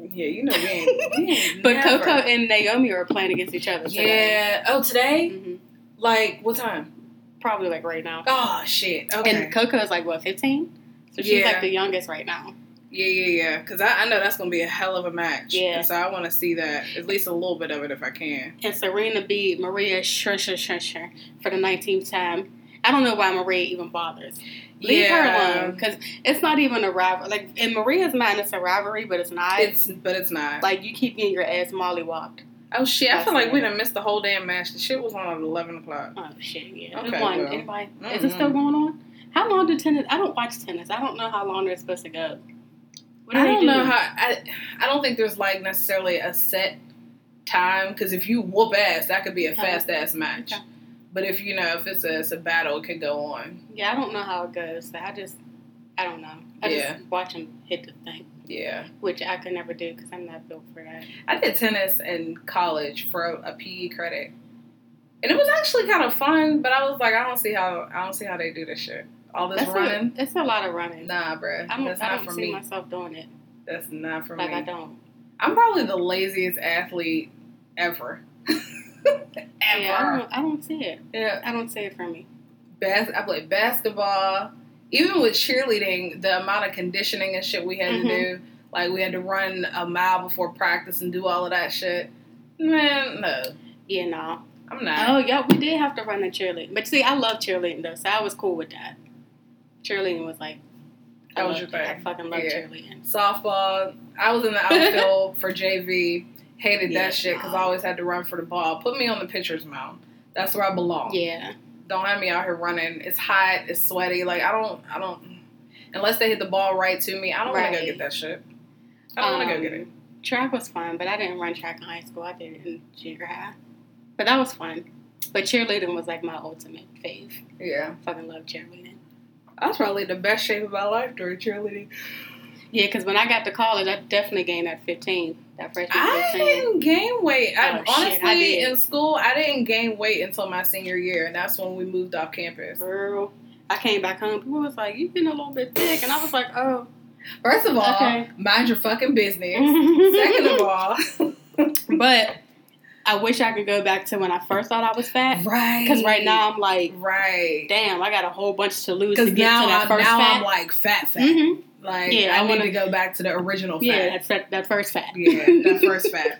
Yeah, you know we ain't. We ain't but never. Coco and Naomi are playing against each other today. Yeah. Oh, today? Mm-hmm. Like what time? Probably like right now. Oh shit. Okay. And Coco is like what, fifteen? So she's yeah. like the youngest right now. Yeah, yeah, yeah. Because I, I know that's going to be a hell of a match. Yeah. And so I want to see that, at least a little bit of it if I can. And Serena beat Maria Shusher Shusher for the nineteenth time. I don't know why Maria even bothers. Leave yeah. her alone. Because it's not even a rivalry. Like, in Maria's mind, it's a rivalry, but it's not. It's, but it's not. Like, you keep getting your ass mollywopped. Oh, shit. I feel like we done missed the whole damn match. The shit was on at eleven o'clock. Oh, shit, yeah. Okay, well. Anybody, mm-hmm. Is it still going on? How long do tennis? I don't watch tennis. I don't know how long they're supposed to go. Do I don't do? know how, I I don't think there's, like, necessarily a set time, because if you whoop ass, that could be a fast-ass match. Okay. But if, you know, if it's a, it's a battle, it could go on. Yeah, I don't know how it goes. I just, I don't know. I yeah. just watch them hit the thing. Yeah. Which I could never do, because I'm not built for that. I did tennis in college for a, a P E credit. And it was actually kind of fun, but I was like, I don't see how, I don't see how they do this shit. All this that's running? A, it's a lot of running. Nah, bruh. I don't, that's I not don't for see me. myself doing it. That's not for like me. Like, I don't. I'm probably the laziest athlete ever. ever. Yeah, I don't, I don't see it. Yeah. I don't see it for me. Bas- I played basketball. Even with cheerleading, the amount of conditioning and shit we had mm-hmm. to do. Like, we had to run a mile before practice and do all of that shit. Man, no. Yeah, no. Nah. I'm not. Oh, yeah, we did have to run the cheerleading. But, see, I love cheerleading, though, so I was cool with that. Cheerleading was like, I that was your thing. I fucking love yeah. cheerleading. Softball. I was in the outfield for J V. Hated yeah. that shit because I always had to run for the ball. Put me on the pitcher's mound. That's where I belong. Yeah. Don't have me out here running. It's hot. It's sweaty. Like, I don't, I don't, unless they hit the ball right to me, I don't right. want to go get that shit. I don't um, want to go get it. Track was fun, but I didn't run track in high school. I did it in junior high. But that was fun. But cheerleading was, like, my ultimate fave. Yeah. I fucking love cheerleading. I was probably in the best shape of my life during cheerleading. Yeah, because when I got to college, I definitely gained that fifteen. That freshman I fifteen. Didn't gain weight. I, oh, honestly, shit, I did. In school, I didn't gain weight until my senior year, and that's when we moved off campus. Girl, I came back home. People was like, "You've been a little bit thick," and I was like, "Oh." First of all, okay. mind your fucking business. Second of all, but I wish I could go back to when I first thought I was fat. Right. Because right now I'm like, right. damn, I got a whole bunch to lose to get now to that I'm, first now fat. Now I'm like fat fat. Mm-hmm. Like, yeah, I, I want to go back to the original fat. Yeah, that, that first fat. Yeah, that first fat.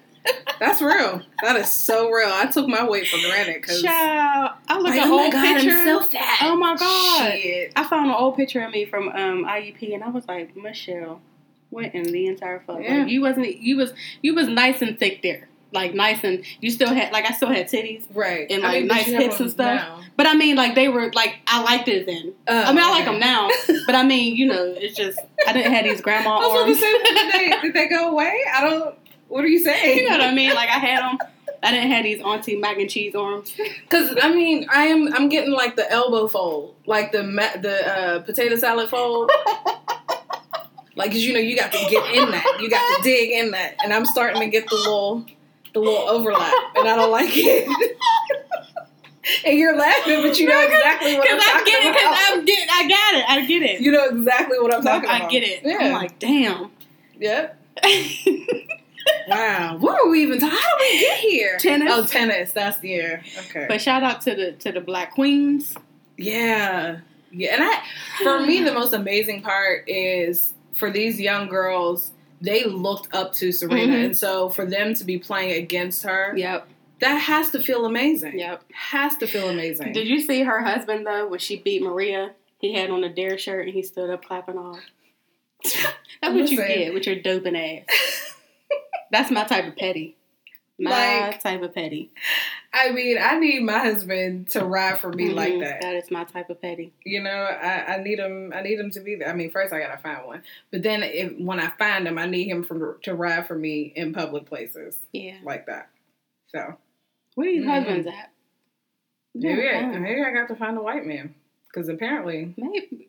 That's real. That is so real. I took my weight for granted. Cause, Child, I look like, at oh old God, pictures. I'm so fat. Oh my God. Shit. I found an old picture of me from um, I U P, and I was like, Michelle, what in the entire fuck? Yeah. Like, you wasn't. You was. You was nice and thick there. Like, nice and, you still had, like, I still had titties. Right. And, like, I mean, nice hips and stuff. Now. But, I mean, like, they were, like, I liked it then. Uh, I mean, I like them now. But, I mean, you know, it's just, I didn't have these grandma arms. I was going to say, did they, did they go away? I don't, what are you saying? You know what I mean? Like, I had them. I didn't have these auntie mac and cheese arms. Because, I mean, I am, I'm getting, like, the elbow fold. Like, the, ma- the uh, potato salad fold. Like, because, you know, you got to get in that. You got to dig in that. And I'm starting to get the little... The little overlap, and I don't like it. And you're laughing, but you know exactly what I'm I talking get it, about. Because I'm getting, I got it, I get it. You know exactly what I'm talking I about. I get it. Yeah. I'm like, damn. Yep. Wow. What were we even talking? How did we get here? Tennis. Oh, tennis. That's the year. Okay. But shout out to the to the Black Queens. Yeah. Yeah. And I, for me, the most amazing part is for these young girls. They looked up to Serena, mm-hmm. and so for them to be playing against her, yep, that has to feel amazing. Yep, has to feel amazing. Did you see her husband though when she beat Maria? He had on a Dare shirt and he stood up clapping off. That's I'm what you saying. Get with your doping ass. That's my type of petty. My like, type of petty. I mean, I need my husband to ride for me mm-hmm. like that. That is my type of petty. You know, I, I need him. I need him to be there. I mean, first I gotta find one, but then if, when I find him, I need him for to ride for me in public places. Yeah, like that. So, where are these mm-hmm. husbands at? Maybe I, maybe I got to find a white man because apparently maybe.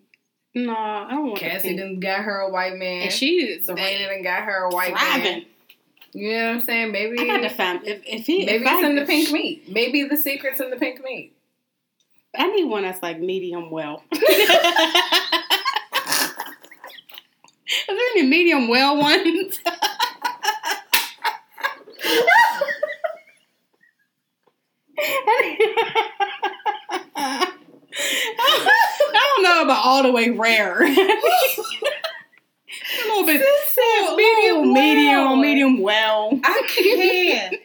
No, I don't want Cassie didn't got her a white man. And she Serena didn't got her a white thriving. Man. You know what I'm saying? Maybe I gotta find, if, if he, maybe if it's I, in the pink sh- meat. Maybe the secret's in the pink meat. I need one that's like medium well. Is there any medium well ones? I don't know about all the way rare. A little bit so, medium, oh, medium, well. medium well. I can't.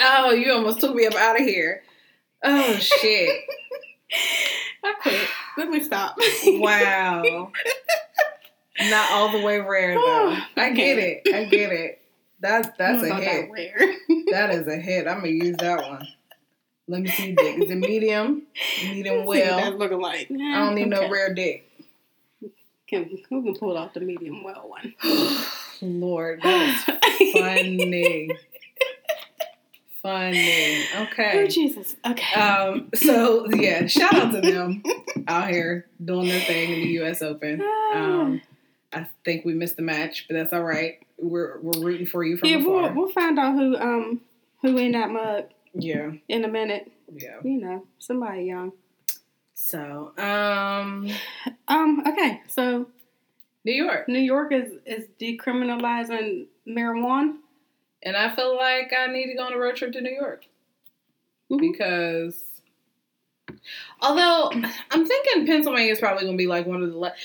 Oh, you almost took me up out of here. Oh shit! I quit. Let me stop. Wow. Not all the way rare though. I get it. I get it. That's that's a hit. That, rare. That is a hit. I'm gonna use that one. Let me see dick. Is it medium? Medium well. What that's looking like. I don't need okay. no rare dick. Can, who can pull off the medium well one? Lord, that is funny. Funny. Okay. Oh, Jesus. Okay. Um, so, yeah, shout out to them out here doing their thing in the U S Open. Um, I think we missed the match, but that's all right. We're we're rooting for you from yeah, afar. Yeah, we'll, we'll find out who um who in that mug. Yeah. In a minute. Yeah. You know, somebody young. So, um, um, okay, so New York, New York is, is decriminalizing marijuana, and I feel like I need to go on a road trip to New York mm-hmm. because, although I'm thinking Pennsylvania is probably going to be like one of the last.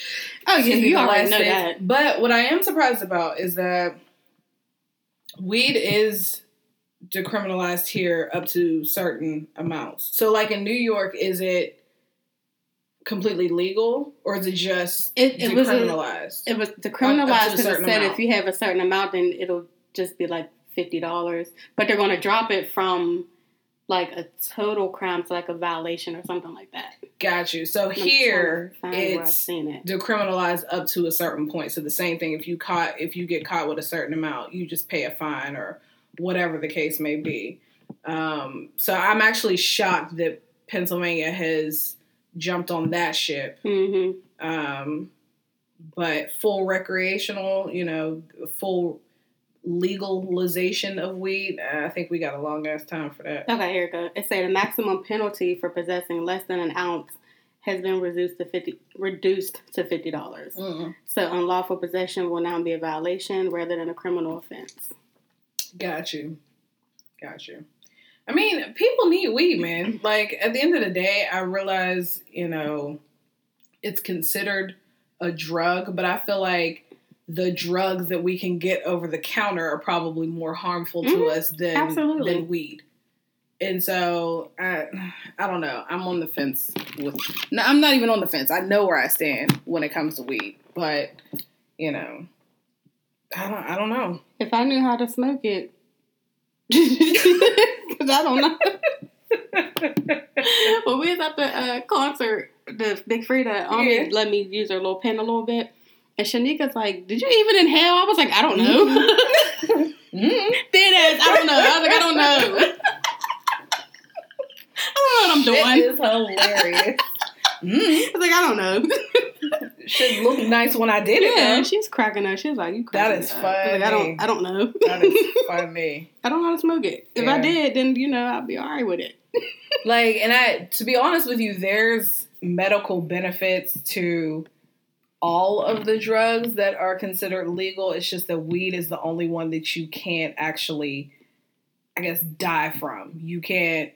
Oh yeah, you already know that. But what I am surprised about is that weed is decriminalized here up to certain amounts. So, like in New York, is it completely legal, or is it just it, it decriminalized? Was a, it was decriminalized because it said amount. If you have a certain amount, then it'll just be like fifty dollars, but they're going to drop it from like a total crime to like a violation or something like that. Got you. So I'm here it's it. decriminalized up to a certain point. So the same thing, if you caught, if you get caught with a certain amount, you just pay a fine or whatever the case may be. Um, so I'm actually shocked that Pennsylvania has jumped on that ship. Mm-hmm. Um, but full recreational, you know, full legalization of weed, I think we got a long-ass time for that. Okay, here it goes. It said the maximum penalty for possessing less than an ounce has been reduced to fifty reduced to fifty dollars. Mm. So unlawful possession will now be a violation rather than a criminal offense. Got you. Got you. I mean, people need weed, man. Like, at the end of the day, I realize, you know, it's considered a drug, but I feel like the drugs that we can get over the counter are probably more harmful to mm-hmm. us than Absolutely. than weed. And so, I, I don't know. I'm on the fence. with. No, I'm not even on the fence. I know where I stand when it comes to weed. But, you know, I don't, I don't know. If I knew how to smoke it. Because I don't know. When we was at the uh, concert, the Big Frida, um, yeah. let me use her little pen a little bit. And Shanika's like, did you even inhale? I was like, I don't know. Mm-hmm. Thin ass, I don't know. I was like, I don't know. I don't know what I'm doing. It is hilarious. Mm-hmm. I was like, I don't know. Should look nice when I did yeah, it. Yeah, she's cracking up. She was like, you cracking up. That is funny. I, like, I don't I don't know. That is funny. I don't know how to smoke it. If yeah. I did, then, you know, I'd be all right with it. Like, and I, to be honest with you, there's medical benefits to all of the drugs that are considered legal. It's just that weed is the only one that you can't actually, I guess, die from. You can't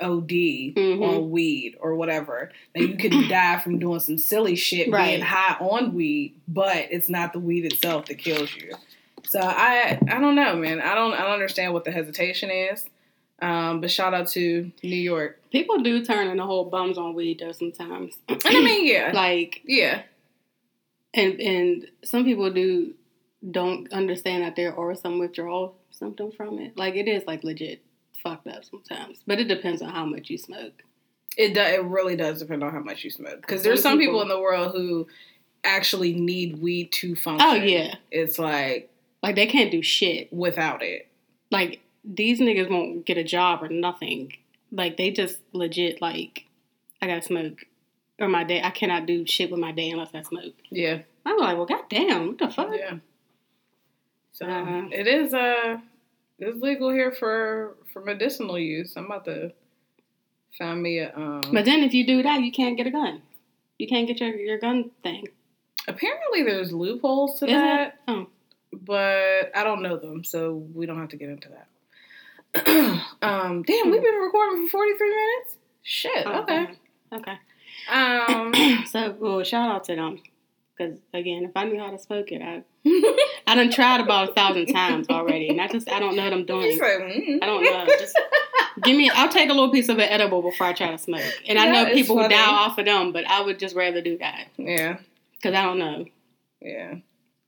O D mm-hmm. on weed or whatever. Now, you could die from doing some silly shit, right. being high on weed, but it's not the weed itself that kills you. So I, I don't know, man. I don't, I don't understand what the hesitation is. Um, but shout out to New York. People do turn into whole bums on weed though sometimes. And I mean, yeah, like yeah, and and some people do don't understand that there are some withdrawal symptoms from it. Like, it is like legit fucked up sometimes, but it depends on how much you smoke. It does. It really does depend on how much you smoke, because there's some people, people in the world who actually need weed to function. Oh yeah, it's like like they can't do shit without it. Like, these niggas won't get a job or nothing. Like, they just legit like, I gotta smoke, or my day, I cannot do shit with my day unless I smoke. Yeah, I'm like, well, goddamn, what the fuck? Yeah. So uh, it is uh it's legal here for. For medicinal use. I'm about to find me a... Um, but then if you do that, you can't get a gun. You can't get your, your gun thing. Apparently there's loopholes to Is that. It? Oh. But I don't know them, so we don't have to get into that. um, damn, we've been recording for forty-three minutes? Shit, oh, okay. Okay. Um, so, well, shout out to them. Because, again, if I knew how to smoke it, I... I done tried about a thousand times already, and I just I don't know what I'm doing. Like, mm-hmm. I don't know. Just give me. I'll take a little piece of an edible before I try to smoke. And yeah, I know people who die off of them, but I would just rather do that. Yeah, because I don't know. Yeah.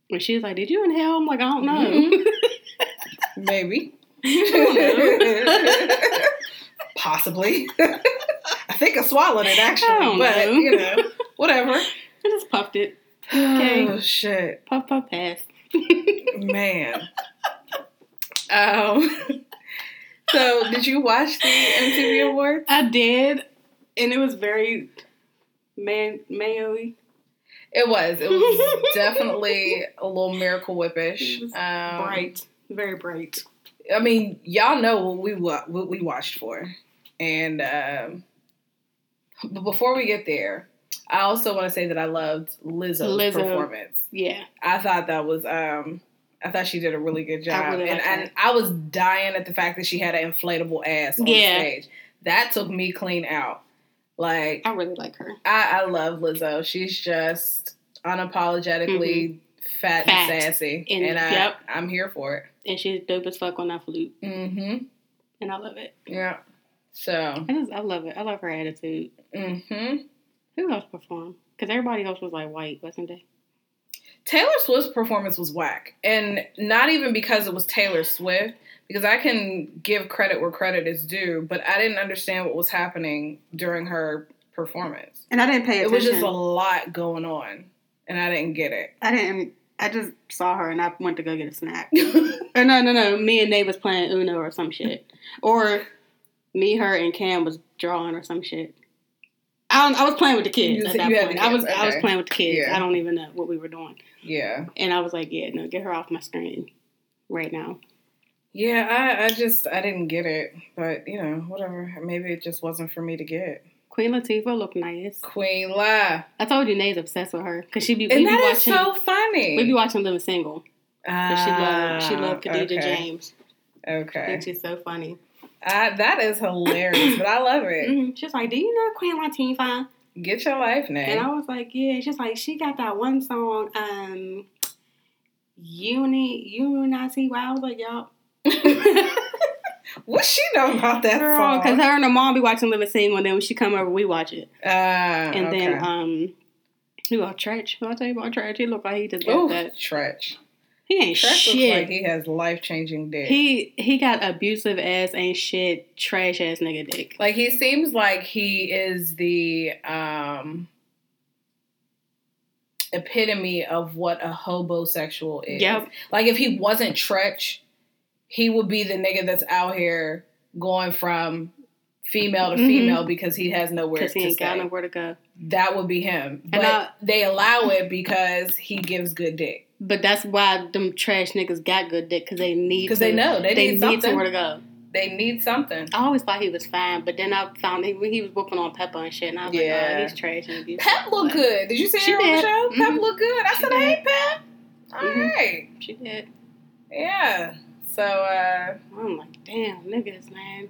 When she's like, "Did you inhale?" I'm like, "I don't know." Mm-hmm. Maybe. I don't know. Possibly. I think I swallowed it actually, I don't but know. You know, whatever. I just puffed it. Okay. Oh shit! Puff puff pass, man. Um. So, did you watch the M T V Awards? I did, and it was very man mayo-y. It was. It was definitely a little Miracle Whip-ish. It was um, bright, very bright. I mean, y'all know what we wa- what we watched for, and um, but before we get there. I also want to say that I loved Lizzo's Lizzo. performance. Yeah. I thought that was, um, I thought she did a really good job. I really and, and I was dying at the fact that she had an inflatable ass on yeah. stage. That took me clean out. Like, I really like her. I, I love Lizzo. She's just unapologetically mm-hmm. fat, fat and sassy. And, and I, yep. I'm here for it. And she's dope as fuck on that flute. Mm-hmm. And I love it. Yeah. So. I just, I love it. I love her attitude. Mm-hmm. Who else performed? Because everybody else was like white, wasn't they? Taylor Swift's performance was whack. And not even because it was Taylor Swift, because I can give credit where credit is due, but I didn't understand what was happening during her performance. And I didn't pay attention. It was just a lot going on, and I didn't get it. I didn't. I just saw her, and I went to go get a snack. Or no, no, no. Me and Nate was playing Uno or some shit. Or me, her, and Cam was drawing or some shit. I, don't, I was playing with the kids at that point. Kids, I was okay. I was playing with the kids. Yeah. I don't even know what we were doing. Yeah. And I was like, yeah, no, get her off my screen right now. Yeah, I, I just, I didn't get it. But, you know, whatever. Maybe it just wasn't for me to get. Queen Latifah looked nice. Queen La. I told you Nate's obsessed with her. Cause she be, and that be watching, is so funny. We be watching Living Single. Ah, she loved she loved Khadijah okay. James. Okay. And she's so funny. I, that is hilarious, but I love it. Mm-hmm. She's like, do you know Queen Latifah? Get your life now. And I was like, yeah. She's like, she got that one song, um, Uni, Unity. Wow, I was like, y'all. What she know about that Girl, song? Because her and her mom be watching Living Single, and then when she come over, we watch it. Uh, and okay. then, um, you know, Tretch. I'll tell you about Tretch. He looked like he just got that. Tretch. He ain't Trash shit. Looks like he has life-changing dick. He he got abusive ass, ain't shit, trash-ass nigga dick. Like, he seems like he is the um, epitome of what a hobosexual is. Yep. Like, if he wasn't Tretch, he would be the nigga that's out here going from female to mm-hmm. female because he has nowhere to stay. Because he ain't got nowhere to go. That would be him. But I, they allow it because he gives good dick. But that's why them trash niggas got good dick, because they need Because they know. They, they need, need somewhere to go. They need something. I always thought he was fine, but then I found he, he was whooping on Peppa and shit, and I was yeah. like, oh, he's trash. And he's Pep looked good. Did you see her on the show? Mm-hmm. Pep looked good. I she said, did. I hate Pep. All mm-hmm. right. She did. Yeah. So, uh... I'm like, damn, niggas, man.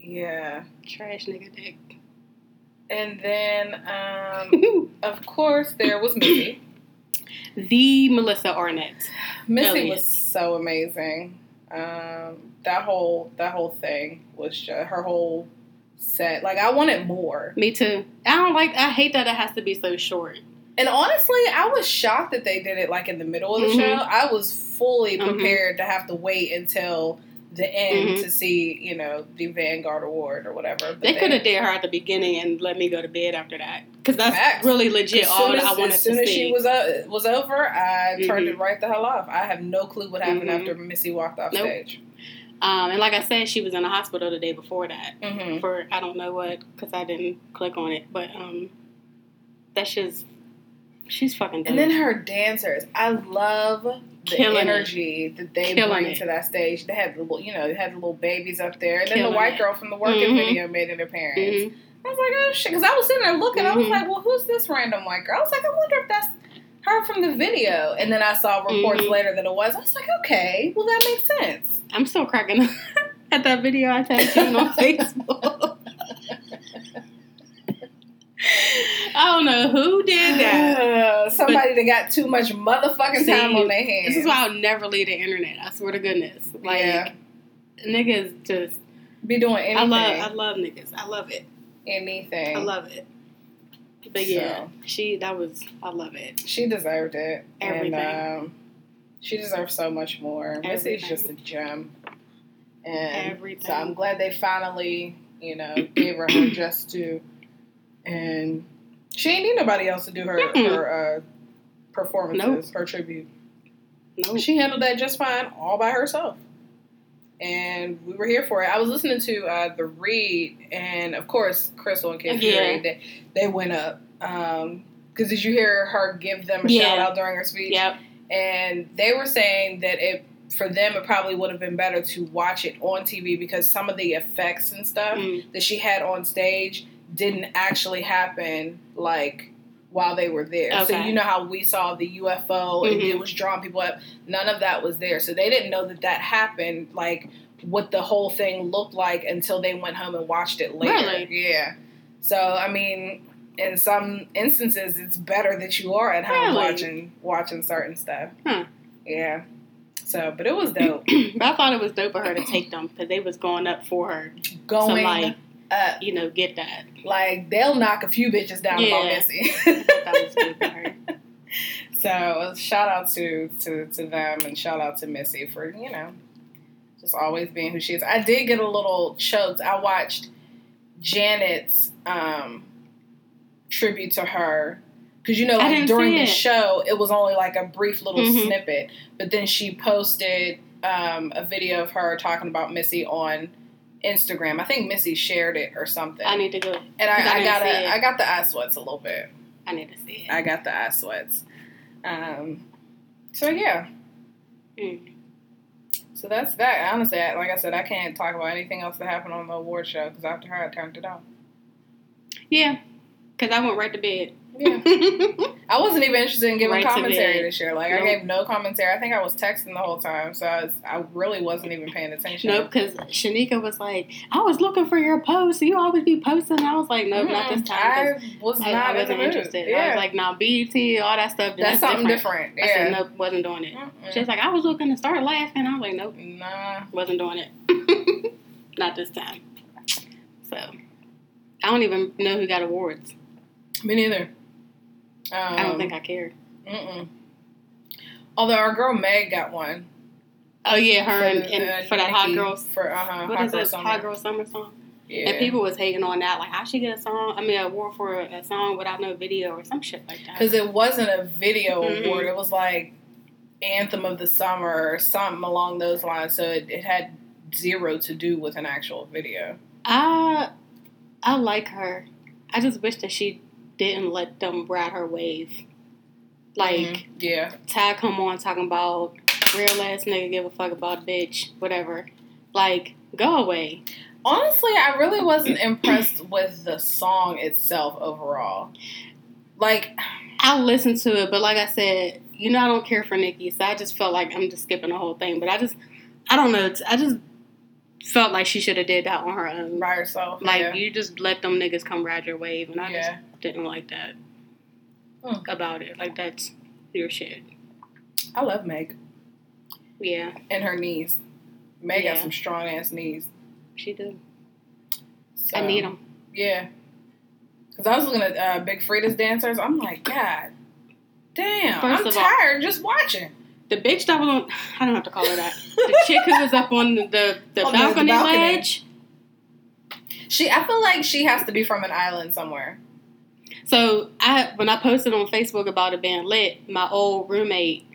Yeah. Trash nigga dick. And then, um, of course, there was Missy. The Melissa Arnett. Missy Elliot. Was so amazing. Um, that whole that whole thing was just, her whole set. Like, I wanted more. Me too. I don't like. I hate that it has to be so short. And honestly, I was shocked that they did it like in the middle of the mm-hmm. show. I was fully prepared mm-hmm. to have to wait until the end mm-hmm. to see, you know, the Vanguard Award or whatever. But they could have did her at the beginning and let me go to bed after that. Because that's Max. Really legit all as, I wanted to see. As soon as she was, uh, was over, I mm-hmm. turned it right the hell off. I have no clue what happened mm-hmm. after Missy walked off nope. stage. Um, and like I said, she was in the hospital the day before that. Mm-hmm. For I don't know what, because I didn't click on it. But um, that's just... She's fucking dead. And then her dancers. I love the Killing energy it. That they Killing bring it. To that stage. They had the little, you know, they had the little babies up there. And Killing then the white it. Girl from the working mm-hmm. video made it her parents. Mm-hmm. I was like, oh shit. Because I was sitting there looking. Mm-hmm. I was like, well, who's this random white girl? I was like, I wonder if that's her from the video. And then I saw reports mm-hmm. later that it was. I was like, okay. Well, that makes sense. I'm still cracking up at that video I tagged you on Facebook. I don't know who did that. Uh, somebody that got too much motherfucking see, time on their hands. This is why I'll never leave the internet. I swear to goodness. Like, yeah. niggas just... Be doing anything. I love I love niggas. I love it. Anything. I love it. But yeah, so, she, that was, I love it. She deserved it. Everything. And, um, she deserves so much more. Missy's just a gem. And everything. So I'm glad they finally, you know, gave her her just due. And she ain't need nobody else to do her, mm-hmm. her uh, performances, nope. her tribute. Nope. She handled that just fine all by herself. And we were here for it. I was listening to uh, The Read, and of course, Crystal and Kim, yeah. they, they went up. Because um, did you hear her give them a yeah. shout out during her speech? Yep. And they were saying that it for them, it probably would have been better to watch it on T V because some of the effects and stuff mm. that she had on stage didn't actually happen, like, while they were there. Okay. So you know how we saw the U F O mm-hmm. and it was drawing people up? None of that was there. So they didn't know that that happened, like, what the whole thing looked like until they went home and watched it later. Really? Yeah. So, I mean, in some instances, it's better that you are at home really? watching watching certain stuff. Huh. Yeah. So, but it was dope. I thought it was dope for her to take them because they was going up for her. Going so, like, up. You know, get that. Like, they'll knock a few bitches down about yeah. Missy. That was good for her. So, shout out to, to, to them and shout out to Missy for, you know, just always being who she is. I did get a little choked. I watched Janet's um, tribute to her. Because, you know, like, during the show, it was only like a brief little mm-hmm. snippet. But then she posted um, a video of her talking about Missy on Instagram. I think Missy shared it or something. I need to go. And I, I, I got a, I got the eye sweats a little bit. I need to see it. I got the eye sweats. Um, so, yeah. Mm. So that's that. Honestly, like I said, I can't talk about anything else that happened on the award show. Because after her, I turned it off. Yeah. Because I went right to bed. Yeah. I wasn't even interested in giving right commentary this year. Like, nope. I gave no commentary. I think I was texting the whole time, so I, was, I really wasn't even paying attention. Nope, because Shanika was like, I was looking for your post. You always be posting. And I was like, nope, mm-hmm. not this time. I, was I, not I wasn't interested. Yeah. I was like, nah, B E T, all that stuff. That's, that's something different. different. Yeah. I said, nope, wasn't doing it. Mm-hmm. She was like, I was looking to start laughing. I was like, nope. Nah. Wasn't doing it. Not this time. So, I don't even know who got awards. Me neither. Um, I don't think I cared. Mm-mm. Although our girl Meg got one. Oh, yeah, her for, and, and uh, for that Hot Girl for, uh-huh, what Hot is Girl this? Summer. Hot Girl Summer song? Yeah. And people was hating on that. Like, how she get a song, I mean, an award for a, a song without no video or some shit like that. Because it wasn't a video mm-hmm. award. It was like Anthem of the Summer or something along those lines. So it, it had zero to do with an actual video. I, I like her. I just wish that she didn't let them ride her wave. Like, mm-hmm. yeah. Ty come on talking about real ass nigga give a fuck about bitch, whatever. Like, go away. Honestly, I really wasn't impressed with the song itself overall. Like, I listened to it, but like I said, you know, I don't care for Nikki, so I just felt like I'm just skipping the whole thing. But I just, I don't know. I just felt like she should have did that on her own. By herself. Like, yeah. You just let them niggas come ride your wave, and I yeah. just didn't like that hmm. about it. Like, that's your shit. I love Meg. Yeah. And her knees. Meg yeah. got some strong ass knees. She do. So, I need them. Yeah. Because I was looking at uh, Big Frida's dancers. I'm like, God damn. First I'm tired all, just watching. The bitch that was on, I don't have to call her that. The chick who was up on the, the, the oh, balcony, the balcony ledge. She, I feel like she has to be from an island somewhere. So, I when I posted on Facebook about it being lit, my old roommate,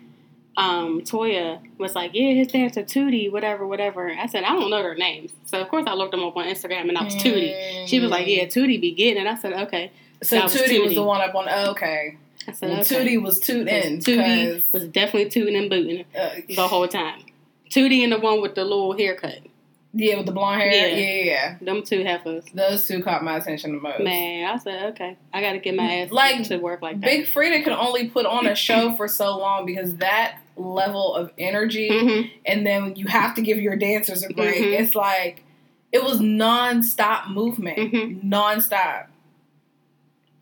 um, Toya, was like, yeah, his dancer Tootie, whatever, whatever. I said, I don't know their names. So, of course, I looked them up on Instagram, and I was Tootie. She was like, yeah, Tootie be getting it. I said, okay. So, so Tootie was, was the one up on, oh, okay. I said, well, okay. Tootie was tootin'. Tootie was definitely tootin' and bootin' uh, the whole time. Tootie and the one with the little haircut. Yeah, with the blonde hair. Yeah, yeah, yeah. Them two heifers. Those two caught my attention the most. Man, I said, okay, I got to get my ass like, to work like that. Big Frida could only put on a show for so long because that level of energy, mm-hmm. and then you have to give your dancers a break. Mm-hmm. It's like, it was nonstop movement. Mm-hmm. Nonstop.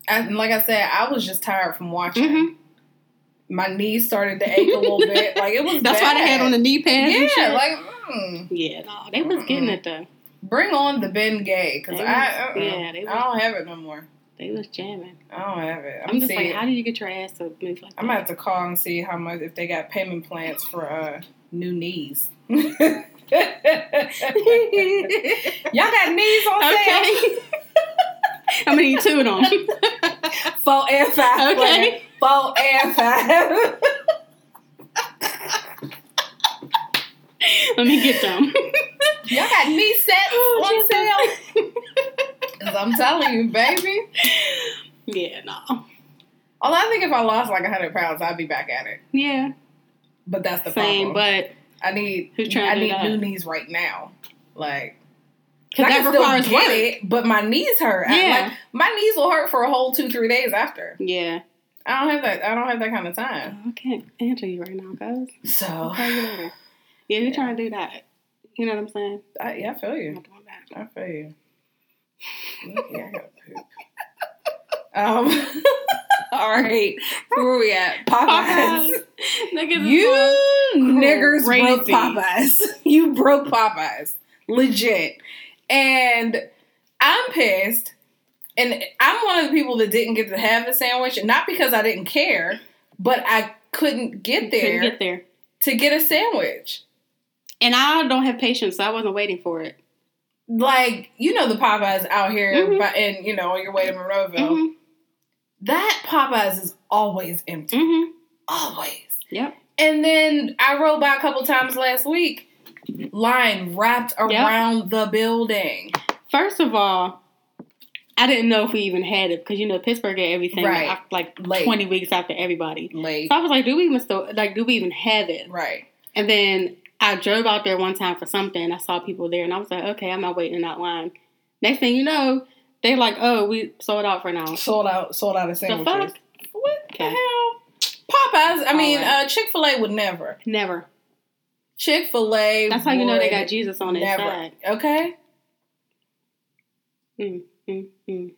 I, like I said, I was just tired from watching. Mm-hmm. My knees started to ache a little bit. Like, it was That's bad. Why they had on the knee pads. Yeah, and shit. like... Mm. Yeah, no, they was Mm-mm. getting it though. Bring on the Ben Gay, because I, uh, yeah, they was, I don't have it no more. They was jamming. I don't have it. I'm, I'm just seeing, like, how do you get your ass to move like that? I'm gonna have to call and see how much if they got payment plans for uh, new knees. Y'all got knees on okay. sale. I'm gonna need two of them. Four and five. Okay. Four and five. Let me get them. Y'all got knee sets on sale. Because I'm telling you, baby. Yeah, no. Although I think if I lost like one hundred pounds, I'd be back at it. Yeah. But that's the Same, problem. But I need I need new knees right now. Like, cause I that can requires still get work. It, but my knees hurt. Yeah. I, like, my knees will hurt for a whole two, three days after. Yeah. I don't have that. I don't have that kind of time. I can't answer you right now, guys. So. I'll call you later. Yeah, you're yeah. trying to do that. You know what I'm saying? I, yeah, I feel you. I'm not doing that. I feel you. Yeah, I got poop. Um, all right. Where were we at? Popeyes. Popeyes. You niggers crazy. broke Popeyes. You broke Popeyes. Legit. And I'm pissed. And I'm one of the people that didn't get to have the sandwich. Not because I didn't care, but I couldn't get there. Couldn't get there. To get a sandwich. And I don't have patience, so I wasn't waiting for it. Like, you know the Popeyes out here, mm-hmm. by, and, you know, on your way to Monroeville. Mm-hmm. That Popeyes is always empty. Mm-hmm. Always. Yep. And then I rode by a couple times last week. Line wrapped around yep. the building. First of all, I didn't know if we even had it because, you know, Pittsburgh had everything right. like, like twenty weeks after everybody. Late. So I was like, do we even still, like, do we even have it? Right. And then I drove out there one time for something. I saw people there and I was like, okay, I'm not waiting in that line. Next thing you know, they like, oh, we sold out for now. Sold out, sold out of sandwiches. The fuck? What okay. the hell? Popeyes, I all mean, right. uh, Chick-fil-A would never. Never. Chick-fil-A That's how you know they got Jesus on their side. Okay? Mm, mm, mm.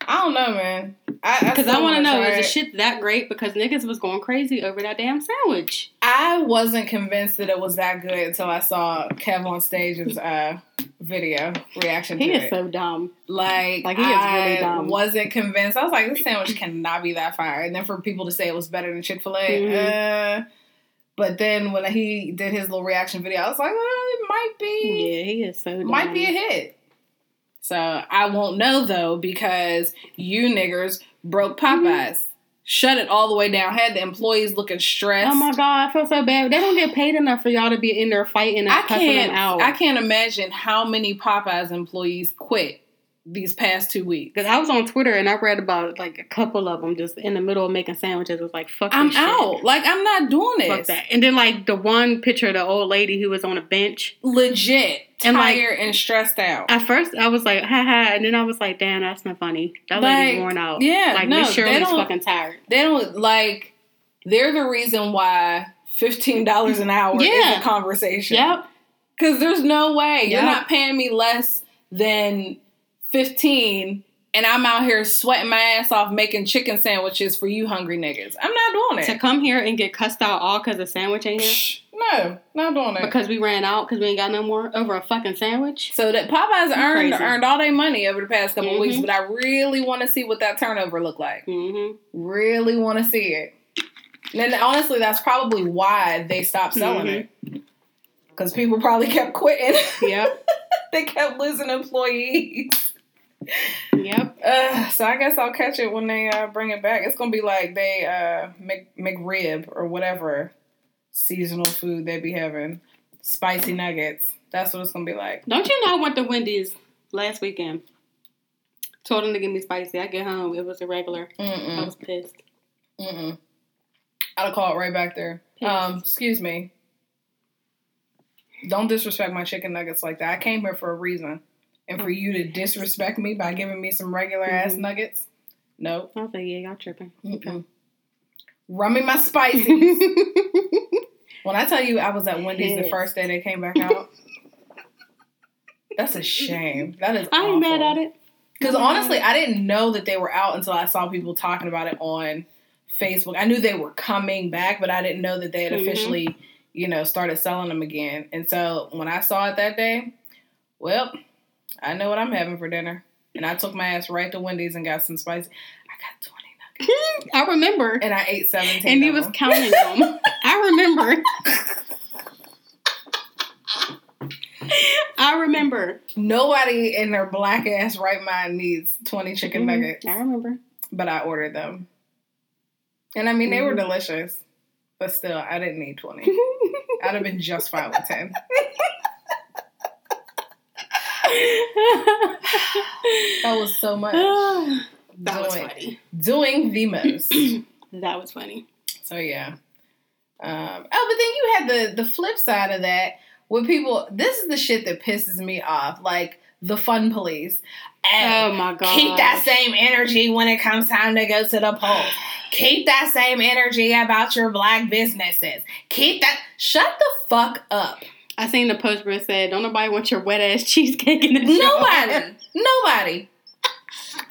I don't know, man. Because I, I, I want to know, is the shit that great? Because niggas was going crazy over that damn sandwich. I wasn't convinced that it was that good until I saw Kev on stage's uh, video reaction to it. He is so dumb. Like, like he is I really dumb. wasn't convinced. I was like, this sandwich cannot be that fire. And then for people to say it was better than Chick-fil-A, mm-hmm. uh... But then when he did his little reaction video, I was like, well, it might be. Yeah, he is so dumb. Might be a hit. So I won't know, though, because you niggers broke Popeyes. Mm-hmm. Shut it all the way down. Had the employees looking stressed. Oh, my God. I feel so bad. They don't get paid enough for y'all to be in there fighting and I cussing them out. I can't imagine how many Popeyes employees quit these past two weeks. Because I was on Twitter and I read about like a couple of them just in the middle of making sandwiches. It was like, fuck I'm this shit. out. Like, I'm not doing this. Fuck that. And then like the one picture of the old lady who was on a bench. Legit. And, tired like, and stressed out. At first I was like, haha. And then I was like, damn, that's not funny. That like, lady's worn out. Yeah. Like, no, Miss Shirley's fucking tired. They don't, like, they're the reason why fifteen dollars an hour yeah. is a conversation. Yep. Because there's no way. Yep. You're not paying me less than fifteen and I'm out here sweating my ass off making chicken sandwiches for you hungry niggas. I'm not doing it. To come here and get cussed out all because a sandwich ain't here? No, not doing it. Because we ran out because we ain't got no more over a fucking sandwich? So that Popeyes earned earned all their money over the past couple mm-hmm. weeks, but I really want to see what that turnover looked like. Mm-hmm. Really want to see it. And honestly, that's probably why they stopped selling mm-hmm. it. Because people probably kept quitting. Yep. They kept losing employees. Yep. Uh, so I guess I'll catch it when they uh, bring it back. It's gonna be like they uh, Mc, McRib or whatever seasonal food they be having, spicy nuggets. That's what it's gonna be like. Don't you know I went to Wendy's last weekend? Told them to give me spicy. I get home, it was irregular. Mm-mm. I was pissed. Mm-mm. I'd call it right back there. Um, excuse me. Don't disrespect my chicken nuggets like that. I came here for a reason. And for you to disrespect me by giving me some regular mm-hmm. ass nuggets? Nope. I'll say, yeah, y'all tripping. Okay. Run me my spices. When I tell you I was at Wendy's yes. the first day they came back out, that's a shame. That is I ain't mad at it. Because honestly, I didn't know that they were out until I saw people talking about it on Facebook. I knew they were coming back, but I didn't know that they had mm-hmm. officially, you know, started selling them again. And so when I saw it that day, well, I know what I'm having for dinner. And I took my ass right to Wendy's and got some spicy. I got twenty nuggets. I remember. And I ate seventeen. And he was them. counting them. I remember. I remember. Nobody in their black ass right mind needs twenty chicken mm-hmm. nuggets. I remember. But I ordered them. And I mean, mm-hmm. they were delicious. But still, I didn't need twenty. I'd have been just fine with ten. That was so much. that doing, was funny. Doing the most. That was funny. So yeah. Um, oh, but then you had the the flip side of that where people. This is the shit that pisses me off. Like the fun police. And oh my God. Keep that same energy when it comes time to go to the polls. Keep that same energy about your black businesses. Keep that. Shut the fuck up. I seen the post where it said, don't nobody want your wet-ass cheesecake in the show. Nobody. Nobody.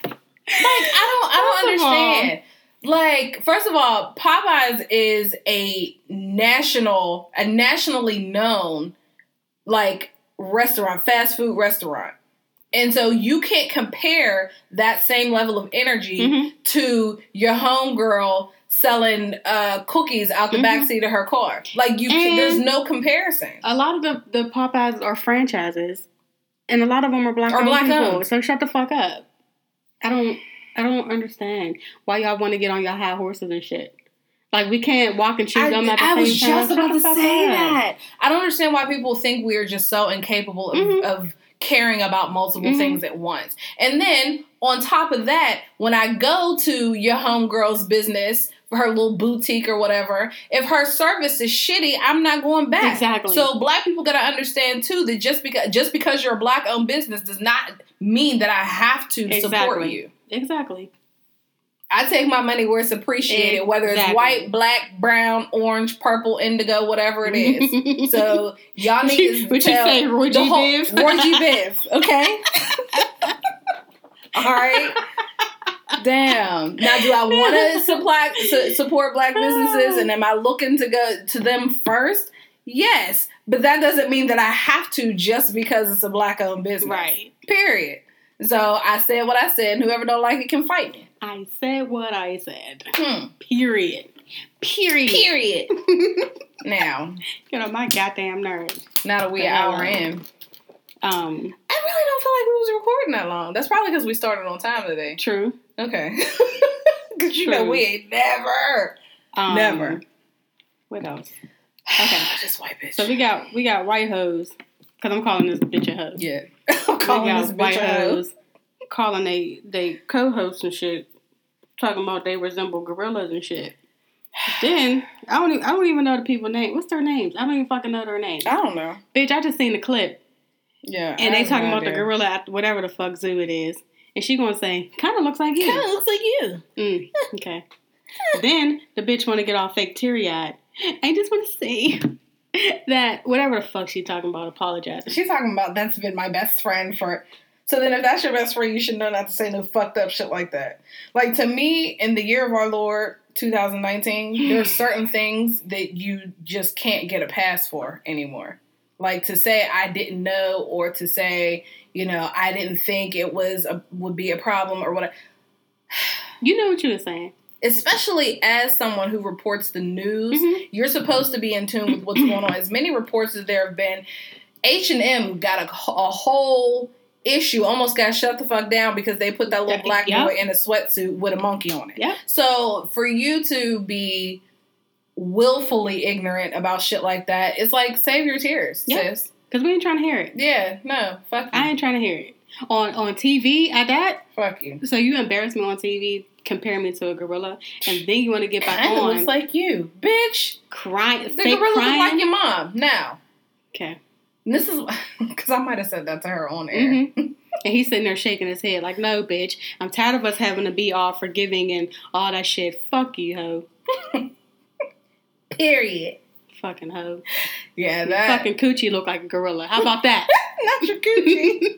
Like, I don't I don't understand. All, like, first of all, Popeyes is a national, a nationally known, like, restaurant, fast food restaurant. And so you can't compare that same level of energy mm-hmm. to your homegirl selling uh, cookies out the mm-hmm. backseat of her car. Like, you, can, there's no comparison. A lot of the, the Popeyes are franchises, and a lot of them are black, or black people. Owned. So shut the fuck up. I don't, I don't understand why y'all want to get on y'all high horses and shit. Like, we can't walk and chew gum at the I same time. I was just about to say that. I don't understand why people think we're just so incapable of, mm-hmm. of caring about multiple mm-hmm. things at once. And then, on top of that, when I go to your homegirl's business, her little boutique or whatever, if her service is shitty, I'm not going back. Exactly. So, black people got to understand, too, that just because, just because you're a black-owned business does not mean that I have to exactly. support you. Exactly. I take my money where it's appreciated, whether exactly. it's white, black, brown, orange, purple, indigo, whatever it is. So, y'all need to Would tell you say Roy G. Biv? Roy G. Biv, okay? All right? Damn. Now, do I want to supply su- support black businesses, and am I looking to go to them first? Yes. But that doesn't mean that I have to just because it's a black-owned business. Right. Period. So, I said what I said, and whoever don't like it can fight me. I said what I said. Hmm. Period. Period. Period. Now. Get on my goddamn nerves. Now that we an hour in. Um, I really don't feel like we was recording that long. That's probably because we started on time today. True. Okay. Because you know we ain't never. Um, never. What else? Okay. This white bitch. So we got, we got white hoes. Because I'm calling this bitch a hoe. Yeah. I'm calling this bitch white a hoe. Calling they, they co-hosts and shit, talking about they resemble gorillas and shit. Then I don't even, I don't even know the people's name. What's their names? I don't even fucking know their names. I don't know, bitch. I just seen the clip. Yeah, and they talking about the gorilla at whatever the fuck zoo it is, and she gonna say, "Kind of looks like you." Kind of looks like you. Mm, okay. Then the bitch want to get all fake teary eyed. I just want to see. That whatever the fuck she talking about. Apologize. She's talking about that's been my best friend for. So then if that's your best friend, you should know not to say no fucked up shit like that. Like, to me, in the year of our Lord, twenty nineteen, there are certain things that you just can't get a pass for anymore. Like, to say I didn't know, or to say, you know, I didn't think it was a, would be a problem or whatever. You know what you were saying. Especially as someone who reports the news, mm-hmm. you're supposed to be in tune with what's going on. As many reports as there have been, H and M got a, a whole... issue almost got shut the fuck down because they put that little black yep. boy in a sweatsuit with a monkey on it. Yep. So for you to be willfully ignorant about shit like that, it's like, save your tears, yep. sis. Because we ain't trying to hear it. Yeah, no, fuck you. I ain't trying to hear it. On on T V at that? Fuck you. So you embarrass me on T V, compare me to a gorilla, and then you want to get back on. It looks like you. Bitch. Crying. The gorilla looks like your mom. Now. Okay. And this is because I might have said that to her on air. Mm-hmm. And he's sitting there shaking his head like, no, bitch, I'm tired of us having to be all forgiving and all that shit. Fuck you, hoe. Period. Fucking hoe. Yeah, that. Your fucking coochie look like a gorilla. How about that? Not your coochie.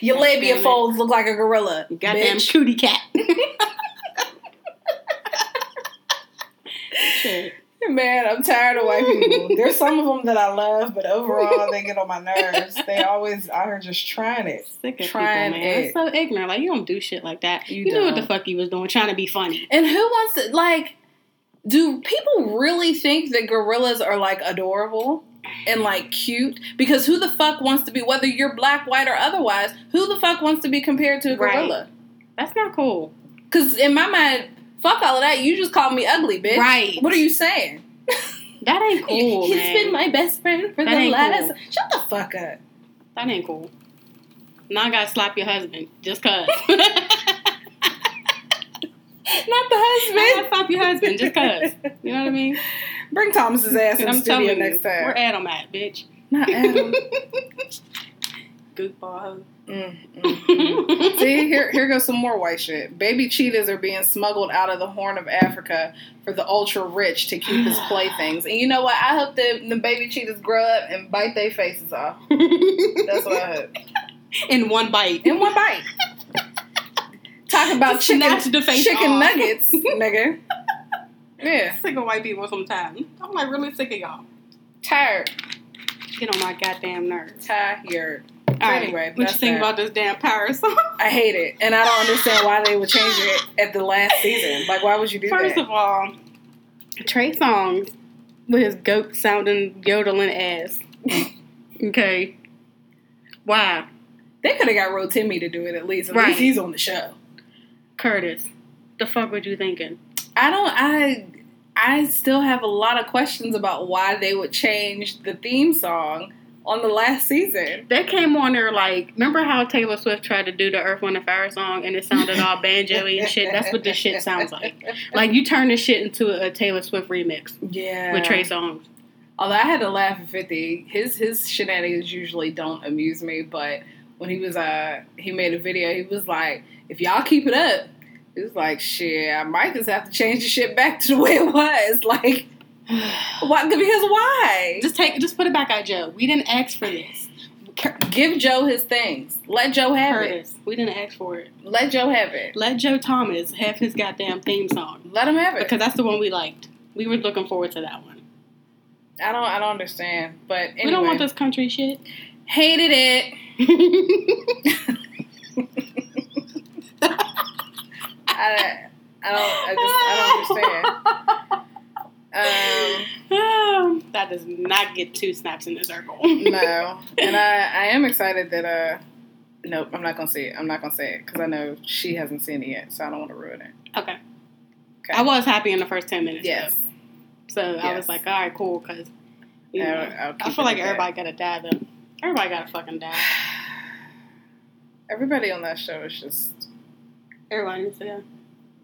Your God labia folds look like a gorilla. Goddamn cootie cat. Shit. Man, I'm tired of white people. There's some of them that I love, but overall, they get on my nerves. They always out here just trying it. Sick of trying people, man. It. It's so ignorant. Like, you don't do shit like that. You, you knew what the fuck you was doing, trying to be funny. And who wants to, like, do people really think that gorillas are, like, adorable and, like, cute? Because who the fuck wants to be, whether you're black, white, or otherwise, who the fuck wants to be compared to a gorilla? Right. That's not cool. Because in my mind... Fuck all of that. You just called me ugly, bitch. Right. What are you saying? That ain't cool, He's man. been my best friend for that the last... Cool. Shut the fuck up. That ain't cool. Now I gotta slap your husband. Just cuz. Not the husband. I gotta slap your husband. Just cuz. You know what I mean? Bring Thomas's ass in the studio next time. Where Adam at, bitch? Not Adam. Goofball hoe. Mm, mm, mm. See, here here goes some more white shit. Baby cheetahs are being smuggled out of the Horn of Africa for the ultra rich to keep as playthings. And you know what? I hope that the baby cheetahs grow up and bite their faces off. That's what I hope. In one bite. In one bite. Talk about just chicken, the face chicken off. Nuggets, nigga. Yeah. Sick of white people sometimes. I'm like really sick of y'all. Tired. Get on my goddamn nerves. Tired. All right, anyway, what you think that. about this damn Power song? I hate it, and I don't understand why they would change it at the last season. Like, why would you do First that? First of all, Trey Songz with his goat sounding yodeling ass. Okay, why? They could have got Ro Timmy to do it at least. At right. least he's on the show. Curtis, the fuck were you thinking? I don't. I I still have a lot of questions about why they would change the theme song on the last season. They came on there like, remember how Taylor Swift tried to do the Earth, Wind, and Fire song and it sounded all banjo-y and shit? That's what this shit sounds like. Like, you turn this shit into a Taylor Swift remix. Yeah. With Trey Songz. Although I had to laugh at fifty. His his shenanigans usually don't amuse me, but when he was, uh, he made a video, he was like, if y'all keep it up, it was like, shit, I might just have to change the shit back to the way it was. Like, why? Because why? Just take, just put it back out, Joe. We didn't ask for this. Give Joe his things. Let Joe have Curtis, it. We didn't ask for it. Let Joe have it. Let Joe Thomas have his goddamn theme song. Let him have it. Because that's the one we liked. We were looking forward to that one. I don't, I don't understand. But anyway. We don't want this country shit. Hated it. I, I don't. I just. I don't understand. Um, that does not get two snaps in the circle. No, and I, I am excited that. Uh, nope, I'm not gonna say it. I'm not gonna say it because I know she hasn't seen it yet, so I don't want to ruin it. Okay. Okay. I was happy in the first ten minutes. Yes. Though. So yes. I was like, all right, cool, because you know, I'll, I'll I feel like everybody gotta die though. Everybody gotta fucking die. Everybody on that show is just. Everybody needs to go.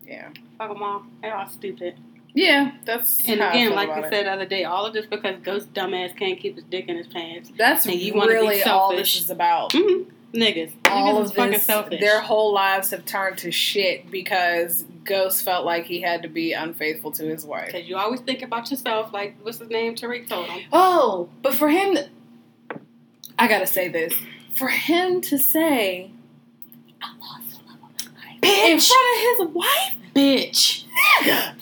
Yeah. Fuck them all. They're all stupid. Yeah, that's and how again, I like we said the other day, all of this because Ghost dumbass can't keep his dick in his pants. That's and you really be all this is about. Mm-hmm. Niggas, all niggas of is fucking this, selfish. Their whole lives have turned to shit because Ghost felt like he had to be unfaithful to his wife. Because you always think about yourself, like what's his name, Tariq told him. Oh, but for him, to, I gotta say this for him to say, I lost the love of my life bitch. In front of his wife, bitch, nigga.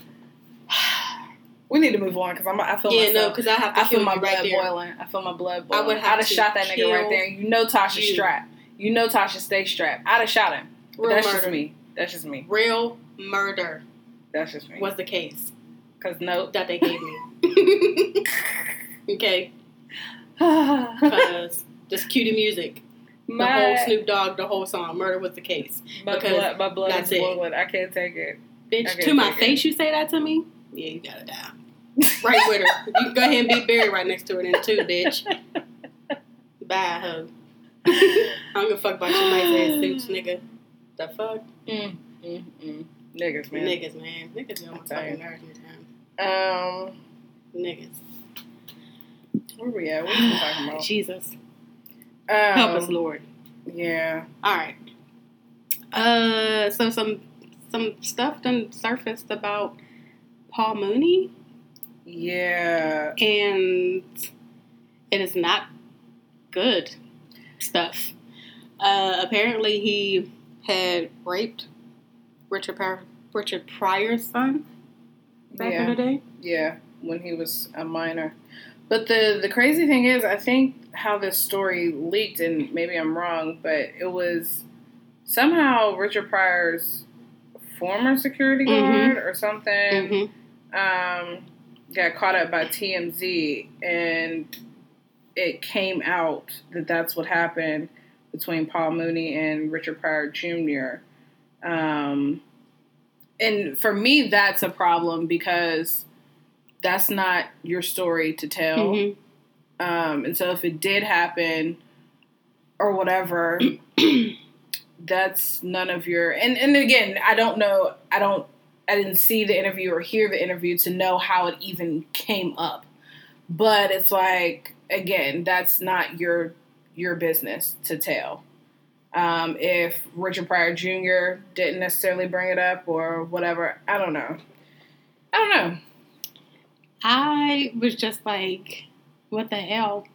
We need to move on because I'm. I feel yeah, myself, no, because I have. To I feel my blood right boiling. I feel my blood boiling. I would have I'd have shot that nigga right there. You know Tasha you. strapped. You know Tasha stay strapped. I'd have shot him. Real that's murder. just me. That's just me. Real murder. That's just me. Was the case? Because no, that they gave me. Okay. Because just cue the music. My, the whole Snoop Dogg, the whole song. Murder was the case. My because blood, my blood is boiling. I can't take it. Bitch, to my face, it. You say that to me? Yeah, you gotta die. Right with her. You can go ahead and be buried right next to her then too, bitch. Bye, hoe. I don't give a fuck about your nice ass suits, nigga. The fuck? Mm. Mm. Mm. Niggas, man. Niggas, man. Niggas don't want to fucking nerves in time. Um. Niggas. Where we at? What are we talking about? Jesus. Um, Help us, Lord. Yeah. All right. Uh. So some some stuff done surfaced about Paul Mooney. Yeah. And it is not good stuff. Uh, apparently he had raped Richard Pryor, Richard Pryor's son back yeah. in the day. Yeah, when he was a minor. But the, the crazy thing is, I think how this story leaked, and maybe I'm wrong, but it was somehow Richard Pryor's former security guard mm-hmm. or something. Mm-hmm. Um, got caught up by T M Z, and it came out that that's what happened between Paul Mooney and Richard Pryor Junior Um, and for me, that's a problem because that's not your story to tell. Mm-hmm. Um, and so if it did happen or whatever, that's none of your, and, and again, I don't know, I don't, I didn't see the interview or hear the interview to know how it even came up. But it's like, again, that's not your your business to tell. Um, if Richard Pryor Junior didn't necessarily bring it up or whatever, I don't know. I don't know. I was just like, what the hell?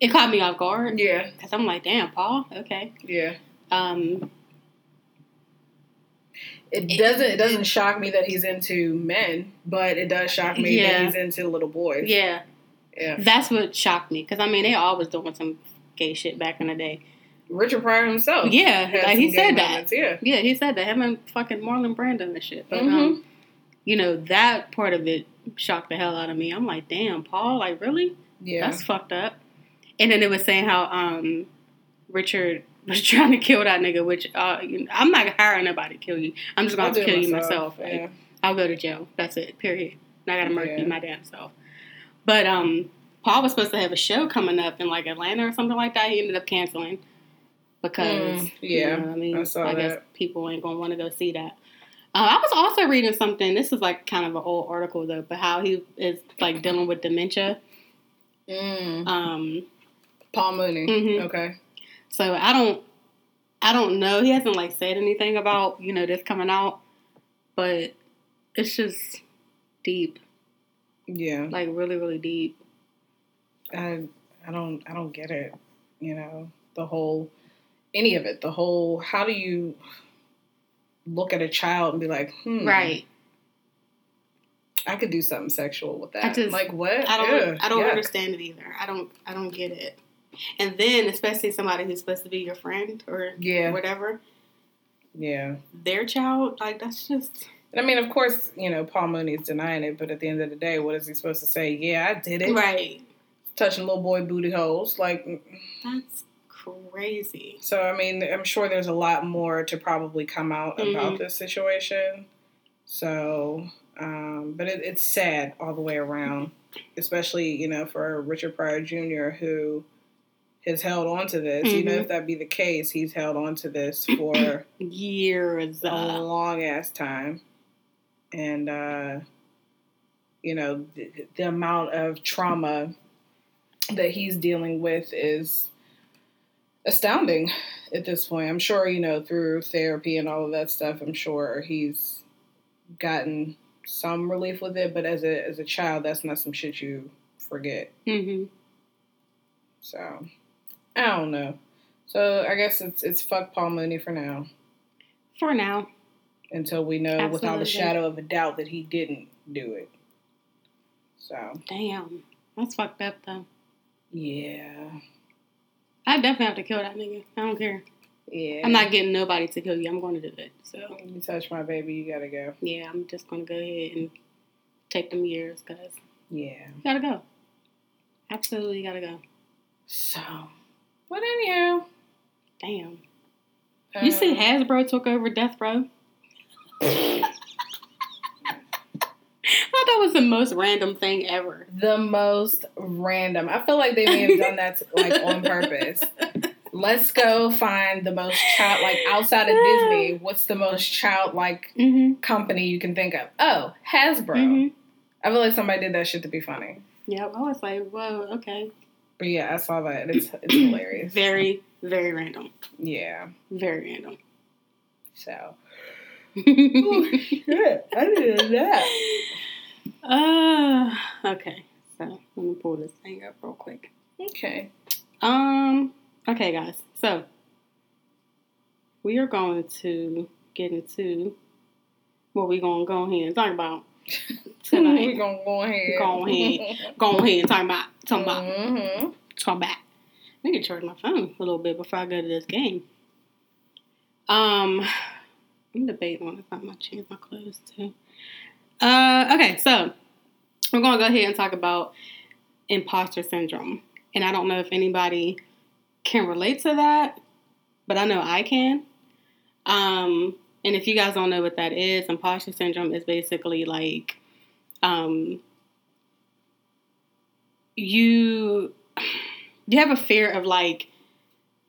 It caught me off guard. Yeah. Because I'm like, damn, Paul, okay. Yeah. Um... It doesn't it doesn't shock me that he's into men, but it does shock me yeah. that he's into little boys. Yeah. Yeah. That's what shocked me. Because, I mean, they always doing some gay shit back in the day. Richard Pryor himself. Yeah, like he said moments, that. Yeah. yeah, he said that. Him and fucking Marlon Brando and shit. But, mm-hmm. um, you know, that part of it shocked the hell out of me. I'm like, damn, Paul, like, really? Yeah. That's fucked up. And then it was saying how um, Richard was trying to kill that nigga, which uh, I'm not hiring nobody to kill you. I'm just going to kill myself. you myself. Like, yeah. I'll go to jail. That's it, period. And I got to murder yeah. you my damn self. But um, Paul was supposed to have a show coming up in, like, Atlanta or something like that. He ended up canceling. Because, mm, yeah, you know what I mean, I, saw I guess that. people ain't gonna want to go see that. Uh, I was also reading something. This is like kind of an old article though, but how he is like dealing with dementia. Mm. Um, Paul Mooney. Mm-hmm. Okay. So I don't, I don't know. He hasn't like said anything about you know this coming out, but it's just deep. Yeah. Like really, really deep. I I don't I don't get it. You know the whole. Any of it, the whole, how do you look at a child and be like, hmm. Right. I could do something sexual with that. I just, like, what? I don't Ew, I don't yuck. understand it either. I don't I don't get it. And then, especially somebody who's supposed to be your friend or yeah. whatever. Yeah. Their child, like, that's just... I mean, of course, you know, Paul Mooney's denying it, but at the end of the day, what is he supposed to say? Yeah, I did it. Right. Touching little boy booty holes. Like... That's... crazy. So, I mean, I'm sure there's a lot more to probably come out mm-hmm. about this situation. So, um, but it, it's sad all the way around, especially, you know, for Richard Pryor Junior, who has held on to this. Mm-hmm. You know, if that be the case, he's held on to this for years, a uh, long ass time. And, uh, you know, the, the amount of trauma that he's dealing with is astounding at this point. I'm sure, you know, through therapy and all of that stuff, I'm sure he's gotten some relief with it, but as a as a child, that's not some shit you forget. Mm-hmm. So, I don't know. So, I guess it's it's fuck Paul Mooney for now. For now. Until we know Absolutely. without a shadow of a doubt that he didn't do it. So. Damn. That's fucked up, though. Yeah. I definitely have to kill that nigga. I don't care. Yeah. I'm not getting nobody to kill you. I'm going to do it. So. You touch my baby, you got to go. Yeah, I'm just going to go ahead and take them years, because. Yeah. Got to go. Absolutely got to go. So. But anyhow. Damn. Um, you see Hasbro took over Death Row? I thought that was the most random thing ever. The most random. I feel like they may have done that like on purpose. Let's go find the most child like outside of Disney. What's the most childlike mm-hmm. company you can think of? Oh, Hasbro. Mm-hmm. I feel like somebody did that shit to be funny. Yeah, I was like, whoa, okay. But yeah, I saw that. It's it's hilarious. Very, very random. Yeah, very random. So, oh shit! I did that. Uh, okay, so let me pull this thing up real quick. Okay. Um, okay, guys. So, we are going to get into what we're going to go ahead and talk about tonight. We're going to go ahead. Go ahead. Go ahead and talk about. Talk about. Mm-hmm. Talk about. I need to charge my phone a little bit before I go to this game. Um, I'm debating on if I'm going to change my clothes, too. Uh, okay, so we're going to go ahead and talk about imposter syndrome. And I don't know if anybody can relate to that, but I know I can. Um, and if you guys don't know what that is, imposter syndrome is basically like, um, you, you have a fear of like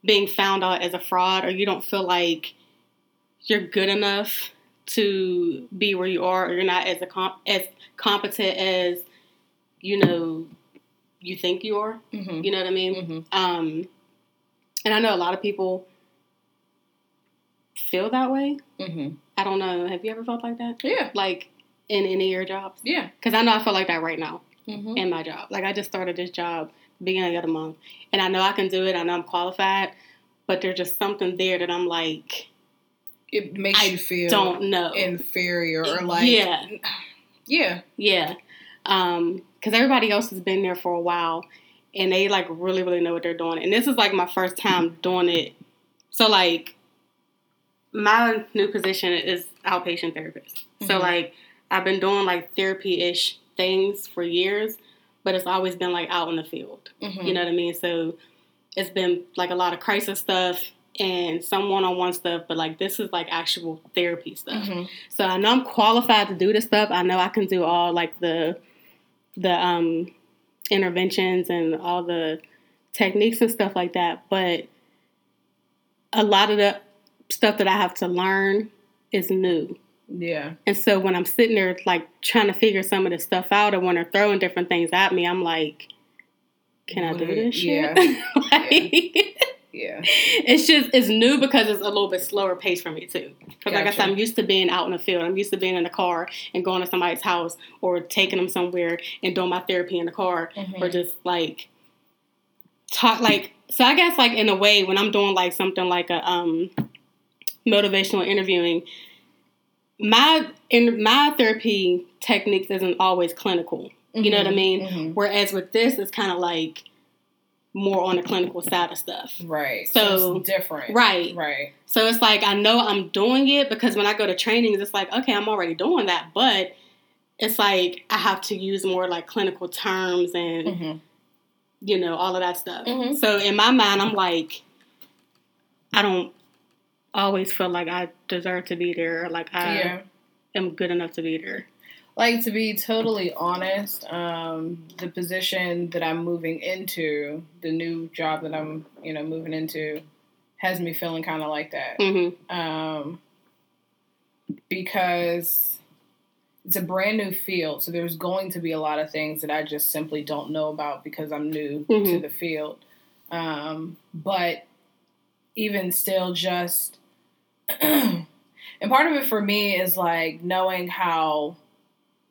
being found out as a fraud, or you don't feel like you're good enough to be where you are, or you're not as a comp- as competent as, you know, you think you are. Mm-hmm. You know what I mean? Mm-hmm. Um, and I know a lot of people feel that way. Mm-hmm. I don't know. Have you ever felt like that? Yeah. Like, in any of your jobs? Yeah. Because I know I feel like that right now mm-hmm. in my job. Like, I just started this job beginning of the month, and I know I can do it. I know I'm qualified, but there's just something there that I'm like... It makes I you feel don't know. inferior or like... Yeah. Yeah. Yeah. Because um, everybody else has been there for a while. and they like really, really know what they're doing. And this is like my first time doing it. So like my new position is outpatient therapist. Mm-hmm. So like I've been doing like therapy-ish things for years, but it's always been like out in the field. Mm-hmm. You know what I mean? So it's been like a lot of crisis stuff and some one-on-one stuff, but like this is like actual therapy stuff. Mm-hmm. So I know I'm qualified to do this stuff. I know I can do all like the the um, interventions and all the techniques and stuff like that. But a lot of the stuff that I have to learn is new. Yeah. And so when I'm sitting there like trying to figure some of this stuff out, or when they're throwing different things at me, I'm like, can I do this shit? Yeah. like, yeah. Yeah. It's just, it's new because it's a little bit slower pace for me too. Because gotcha. Like I said, I'm used to being out in the field. I'm used to being in the car and going to somebody's house or taking them somewhere and doing my therapy in the car mm-hmm. or just like talk like, so I guess like in a way when I'm doing like something like a um, motivational interviewing, my, in, my therapy techniques isn't always clinical. Mm-hmm. You know what I mean? Mm-hmm. Whereas with this, it's kind of like more on the clinical side of stuff. Right. So, so it's different. Right. Right. So it's like, I know I'm doing it because when I go to trainings, it's like, okay, I'm already doing that. But it's like, I have to use more like clinical terms and, mm-hmm. you know, all of that stuff. Mm-hmm. So in my mind, I'm like, I don't always feel like I deserve to be there. Or like I yeah. am good enough to be there. Like, to be totally honest, um, the position that I'm moving into, the new job that I'm, you know, moving into, has me feeling kind of like that. Mm-hmm. Um, because it's a brand new field, so there's going to be a lot of things that I just simply don't know about because I'm new mm-hmm. to the field. Um, but even still just... and part of it for me is, like, knowing how...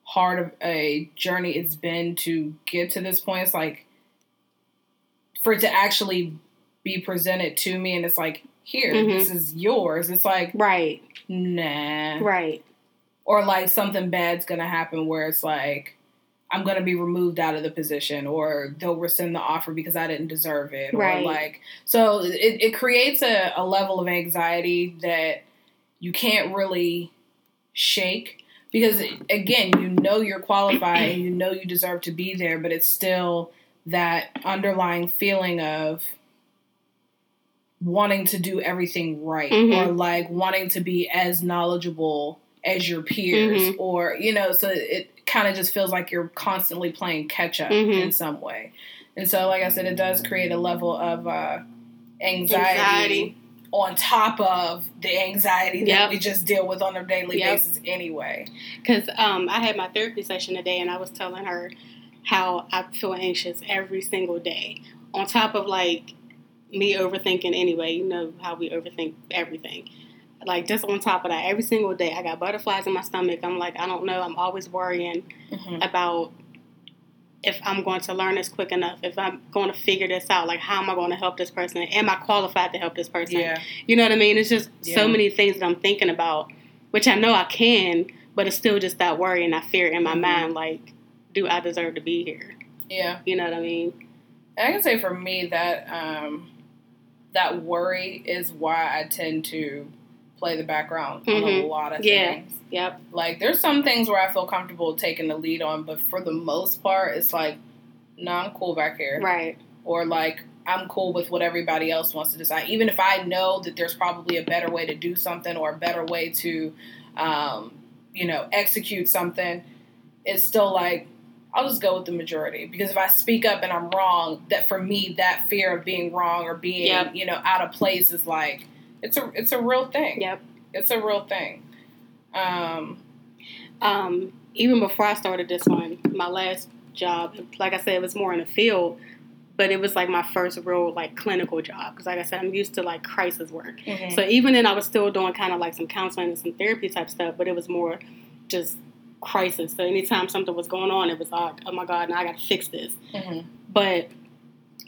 hard of a journey it's been to get to this point. It's like for it to actually be presented to me, and it's like, here, mm-hmm. this is yours. It's like, right, nah, right, or like something bad's gonna happen where it's like I'm gonna be removed out of the position, or they'll rescind the offer because I didn't deserve it, right? Or like, so it it creates a, a level of anxiety that you can't really shake. Because, again, you know you're qualified and you know you deserve to be there, but it's still that underlying feeling of wanting to do everything right mm-hmm. or, like, wanting to be as knowledgeable as your peers mm-hmm. or, you know, so it kind of just feels like you're constantly playing catch-up mm-hmm. in some way. And so, like I said, it does create a level of uh, anxiety. anxiety. On top of the anxiety that yep. we just deal with on a daily yep. basis anyway. Because um, I had my therapy session today, and I was telling her how I feel anxious every single day. On top of, like, me overthinking anyway. You know how we overthink everything. Like, just on top of that, every single day, I got butterflies in my stomach. I'm like, I don't know. I'm always worrying mm-hmm. about if I'm going to learn this quick enough, if I'm going to figure this out, like, how am I going to help this person? Am I qualified to help this person? Yeah. You know what I mean? It's just yeah. so many things that I'm thinking about, which I know I can, but it's still just that worry and that fear in my mm-hmm. mind, like, do I deserve to be here? Yeah. You know what I mean? I can say for me that um, that worry is why I tend to play the background mm-hmm. on a lot of yeah. things. Yep. Like, there's some things where I feel comfortable taking the lead on, but for the most part, it's like, no, nah, I'm cool back here. Right. Or, like, I'm cool with what everybody else wants to decide. Even if I know that there's probably a better way to do something or a better way to, um, you know, execute something, it's still like, I'll just go with the majority. Because if I speak up and I'm wrong, that for me, that fear of being wrong or being, yep. you know, out of place is like, it's a, it's a real thing. Yep. It's a real thing. Um, um, even before I started this one, my last job, like I said, it was more in the field, but it was like my first real like clinical job. Because like I said, I'm used to like crisis work. Mm-hmm. So even then I was still doing kind of like some counseling and some therapy type stuff, but it was more just crisis. So anytime something was going on, it was like, oh my God, now I got to fix this. Mm-hmm. But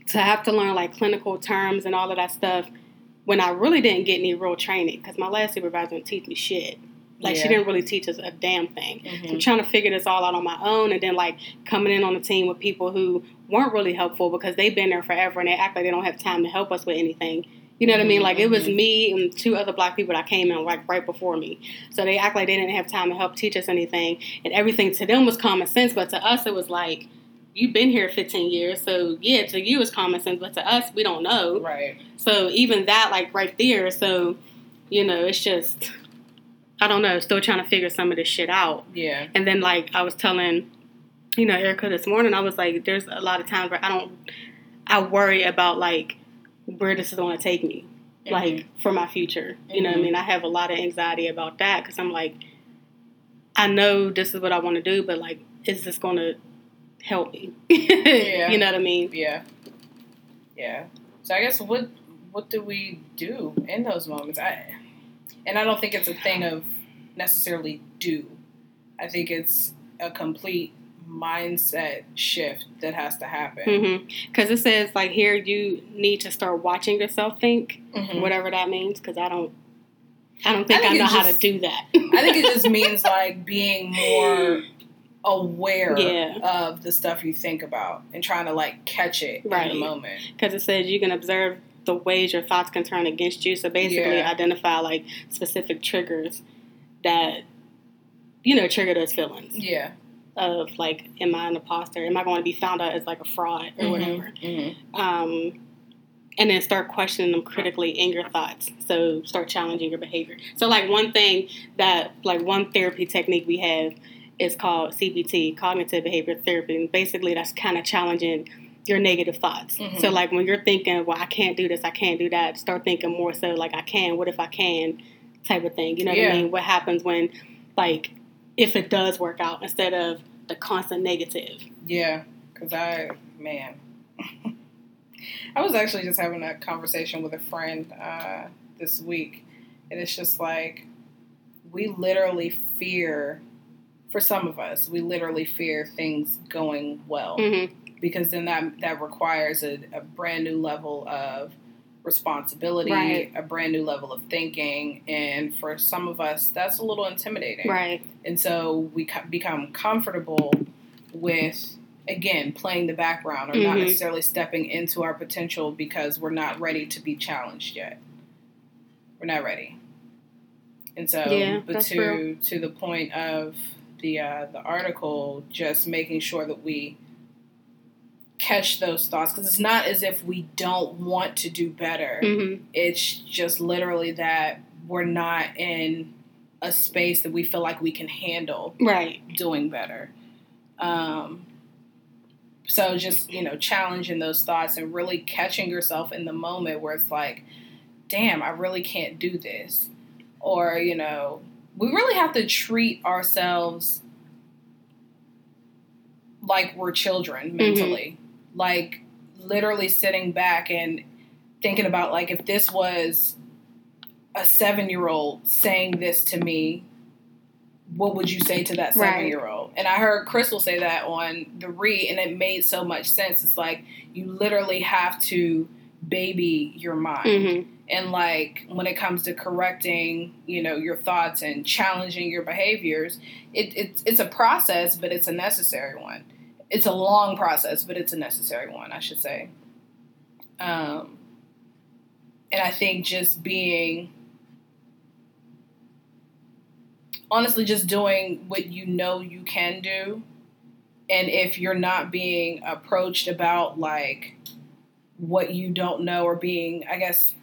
to have to learn like clinical terms and all of that stuff when I really didn't get any real training, because my last supervisor didn't teach me shit. Like, yeah. she didn't really teach us a damn thing. Mm-hmm. So I'm trying to figure this all out on my own, and then, like, coming in on a team with people who weren't really helpful because they've been there forever and they act like they don't have time to help us with anything. You know what I mean? Like, it was me and two other black people that came in, like, right before me. So they act like they didn't have time to help teach us anything. And everything to them was common sense, but to us it was like, you've been here fifteen years, so, yeah, to you it's common sense, but to us, we don't know. Right. So even that, like, right there, so, you know, it's just, I don't know, still trying to figure some of this shit out. Yeah. And then, like, I was telling, you know, Erica this morning, I was like, there's a lot of times where I don't, I worry about, like, where this is going to take me, mm-hmm. like, for my future. You mm-hmm. know what I mean? I have a lot of anxiety about that because I'm like, I know this is what I want to do, but, like, is this going to help me? Yeah. You know what I mean? Yeah. Yeah. So I guess what what do we do in those moments? I And I don't think it's a thing of necessarily do. I think it's a complete mindset shift that has to happen, because mm-hmm. it says, like, here you need to start watching yourself think, mm-hmm. whatever that means, because I don't I don't think I, think I know just, how to do that. I think it just means, like, being more aware yeah. of the stuff you think about and trying to, like, catch it right. in the moment, because it says you can observe the ways your thoughts can turn against you, so basically yeah. identify, like, specific triggers that, you know, trigger those feelings. Yeah. Of, like, am I an imposter? Am I going to be found out as, like, a fraud or mm-hmm, whatever? Mm-hmm. Um, and then start questioning them critically in your thoughts. So start challenging your behavior. So, like, one thing that, like, one therapy technique we have is called C B T, Cognitive Behavior Therapy. And basically, that's kind of challenging your negative thoughts. Mm-hmm. So, like, when you're thinking, well, I can't do this, I can't do that, start thinking more so, like, I can, what if I can, type of thing. You know yeah. what I mean? What happens when, like, if it does work out, instead of the constant negative. Yeah, because I, man, I was actually just having a conversation with a friend uh, this week, and it's just like, we literally fear, for some of us, we literally fear things going well, mm-hmm. because then that, that requires a, a brand new level of responsibility, right. a brand new level of thinking, and for some of us, that's a little intimidating. Right. And so we co- become comfortable with, again, playing the background or mm-hmm. not necessarily stepping into our potential because we're not ready to be challenged yet. We're not ready. And so, yeah, but to real. to the point of the uh, the article, just making sure that we catch those thoughts, because it's not as if we don't want to do better. Mm-hmm. It's just literally that we're not in a space that we feel like we can handle right. doing better. Um, so just, you know, challenging those thoughts and really catching yourself in the moment where it's like, damn, I really can't do this. Or, you know, we really have to treat ourselves like we're children mentally. Mm-hmm. Like, literally sitting back and thinking about, like, if this was a seven-year-old saying this to me, what would you say to that seven-year-old? Right. And I heard Crystal say that on The Read, and it made so much sense. It's like, you literally have to baby your mind. Mm-hmm. And, like, when it comes to correcting, you know, your thoughts and challenging your behaviors, it, it it's a process, but it's a necessary one. It's a long process, but it's a necessary one, I should say. Um, and I think just being, honestly, just doing what you know you can do. And if you're not being approached about, like, what you don't know, or being, I guess,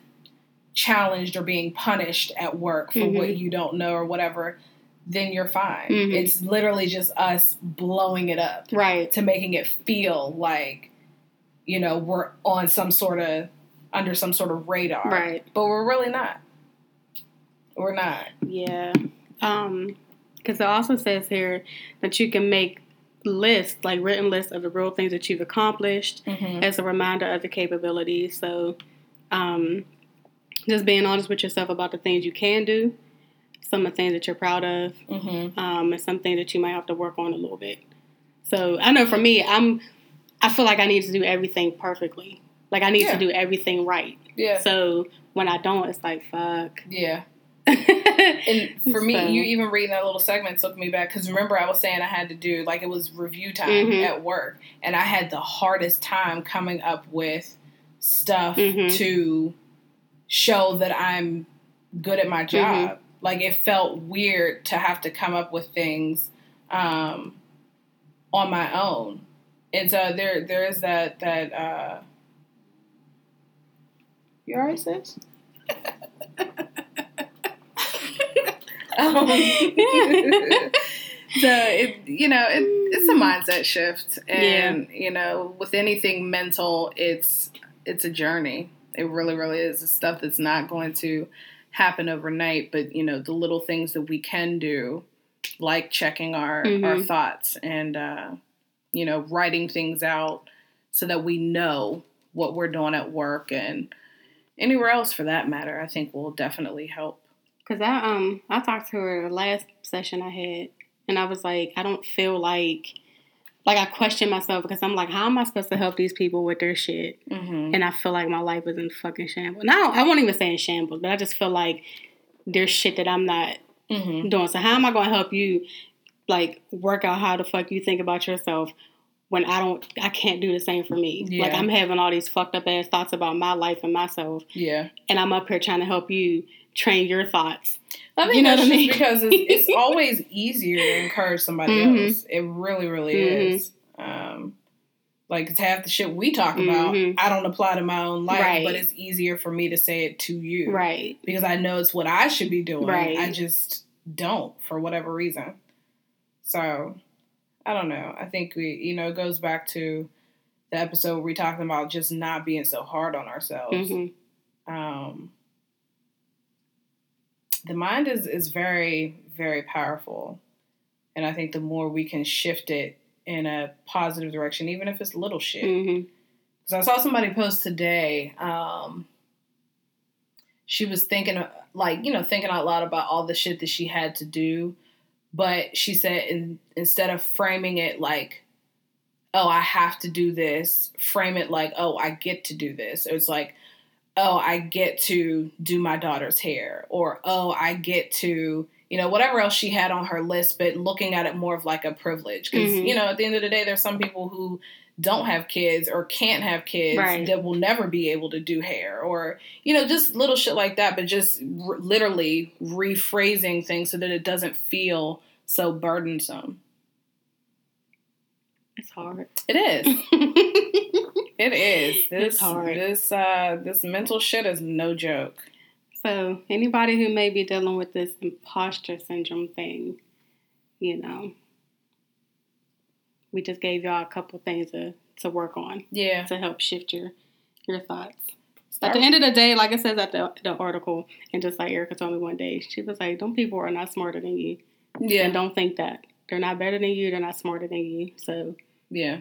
challenged or being punished at work for mm-hmm. what you don't know or whatever, then you're fine. Mm-hmm. It's literally just us blowing it up, right? To making it feel like, you know, we're on some sort of, under some sort of radar, right? But we're really not. We're not. Yeah. Um, because it also says here that you can make lists, like written lists of the real things that you've accomplished mm-hmm. as a reminder of the capabilities. So, um, just being honest with yourself about the things you can do. Some of the things that you're proud of, mm-hmm. um, and something that you might have to work on a little bit. So I know for me, I'm, I feel like I need to do everything perfectly. Like I need yeah. to do everything right. Yeah. So when I don't, it's like, fuck. Yeah. And for me, so. You even reading that little segment took me back, because remember I was saying I had to do, like, it was review time mm-hmm. at work, and I had the hardest time coming up with stuff mm-hmm. to show that I'm good at my job. Mm-hmm. Like, it felt weird to have to come up with things um, on my own. And so there, there is that, that, uh, you all right, sis? Um, so it, you know, it, it's a mindset shift, and yeah. you know, with anything mental, it's it's a journey. It really, really is. It's stuff that's not going to happen overnight, but you know, the little things that we can do, like checking our mm-hmm. our thoughts and uh, you know, writing things out so that we know what we're doing at work and anywhere else for that matter, I think will definitely help. Because I um I talked to her last session I had, and I was like, I don't feel like, like I question myself, because I'm like, how am I supposed to help these people with their shit? Mm-hmm. And I feel like my life is in fucking shambles. And I, don't, I won't even say in shambles, but I just feel like there's shit that I'm not mm-hmm. doing. So how am I going to help you, like, work out how the fuck you think about yourself when I don't, I can't do the same for me? Yeah. Like, I'm having all these fucked up ass thoughts about my life and myself. Yeah. And I'm up here trying to help you train your thoughts. I think you know that's what I mean? Just because it's, it's always easier to encourage somebody mm-hmm. else. It really, really mm-hmm. is. Um, like, it's half the shit we talk about. Mm-hmm. I don't apply to my own life, right. but it's easier for me to say it to you. Right. Because I know it's what I should be doing. Right. I just don't, for whatever reason. So, I don't know. I think we, you know, it goes back to the episode where we're talking about just not being so hard on ourselves. Mm-hmm. Um, the mind is, is very, very powerful. And I think the more we can shift it in a positive direction, even if it's little shit. Mm-hmm. So I saw somebody post today. Um, she was thinking, like, you know, thinking out loud about all the shit that she had to do. But she said, in, instead of framing it like, oh, I have to do this, frame it like, oh, I get to do this. It's like, oh, I get to do my daughter's hair, or, oh, I get to, you know, whatever else she had on her list, but looking at it more of like a privilege. Because, mm-hmm. you know, at the end of the day, there's some people who don't have kids or can't have kids right. that will never be able to do hair, or, you know, just little shit like that, but just r- literally rephrasing things so that it doesn't feel so burdensome. It's hard. It is. It is. This, it's hard. This, uh, this mental shit is no joke. So anybody who may be dealing with this imposter syndrome thing, you know, we just gave y'all a couple things to, to work on. Yeah. To help shift your, your thoughts. Start. At the end of the day, like it says at the, the article, and just like Erica told me one day, she was like, them people are not smarter than you. Yeah. And don't think that. They're not better than you. They're not smarter than you. So. Yeah.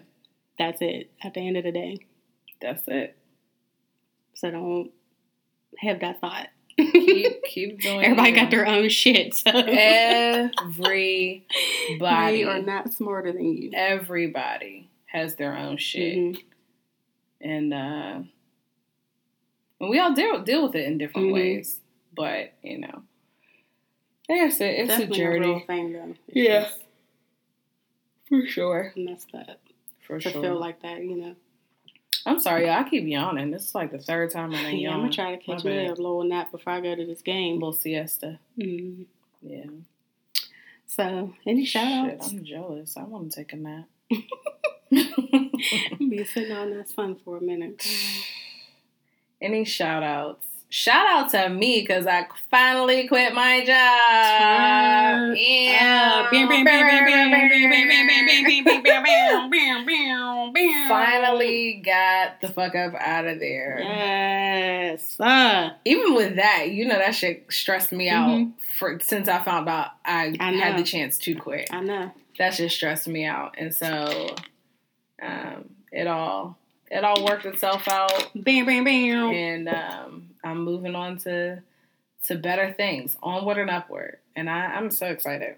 That's it. At the end of the day. That's it. So don't have that thought. Keep, keep doing Everybody it. Got their own shit. So. Everybody. We are not smarter than you. Everybody has their own shit. Mm-hmm. And, uh, and we all deal, deal with it in different mm-hmm. ways. But, you know. That's it. It's Definitely a journey. A real thing, though. Yeah. For sure. Messed up. For to sure. feel like that, you know. I'm sorry, y'all. I keep yawning. This is like the third time I done yeah, yawn. I'm going to try to catch me a little nap before I go to this game. A little siesta. Mm-hmm. Yeah. So, any shout-outs? I'm jealous. I want to take a nap. Be sitting on that sun for a minute. Any shout-outs? Shout-out to me, because I finally quit my job. Yeah. Finally got the fuck up out of there. Yes. Uh, Even with that, you know, that shit stressed me out mm-hmm. for since I found out I, I had the chance to quit. I know. That shit stressed me out. And so um, it all it all worked itself out. Bam, bam, bam. And um, I'm moving on to to better things, onward and upward. And I, I'm so excited.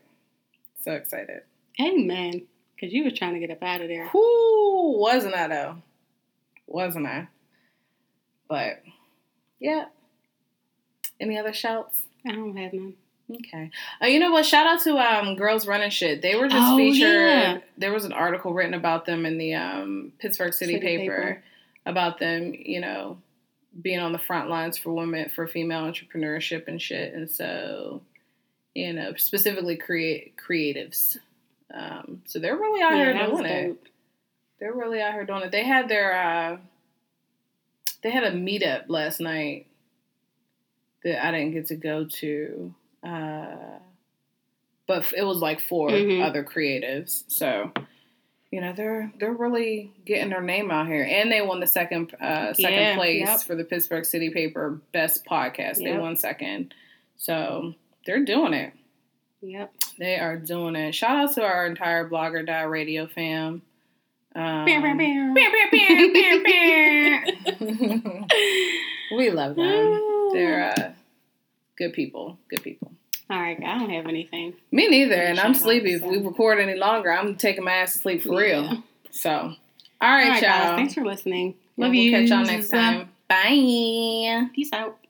So excited. Amen. Because you were trying to get up out of there. Whoo, wasn't I, though? Wasn't I? But, yeah. Any other shouts? I don't have none. Okay. Uh, you know what? Shout out to um, Girls Running Shit. They were just oh, featured. Yeah. There was an article written about them in the um, Pittsburgh City, City paper, paper about them, you know, being on the front lines for women, for female entrepreneurship and shit. And so, you know, specifically create creatives. Um, so they're really out yeah, here doing it. Dope. They're really out here doing it. They had their, uh, they had a meetup last night that I didn't get to go to. Uh, but it was like four mm-hmm. other creatives. So, you know, they're they're really getting their name out here. And they won the second uh, second yeah, place yep. for the Pittsburgh City Paper Best Podcast. Yep. They won second. So they're doing it. Yep. They are doing it. Shout out to our entire Blogger Die Radio fam. Um, bam, bam, bam. Bam, bam, bam, bam, bam. We love them. Ooh. They're uh, good people. Good people. All right. I don't have anything. Me neither. And I'm sleepy. If we record any longer, I'm taking my ass to sleep for yeah. real. So, all right, all right y'all. Guys, thanks for listening. Love we'll you. Catch y'all next time. Bye. Peace out.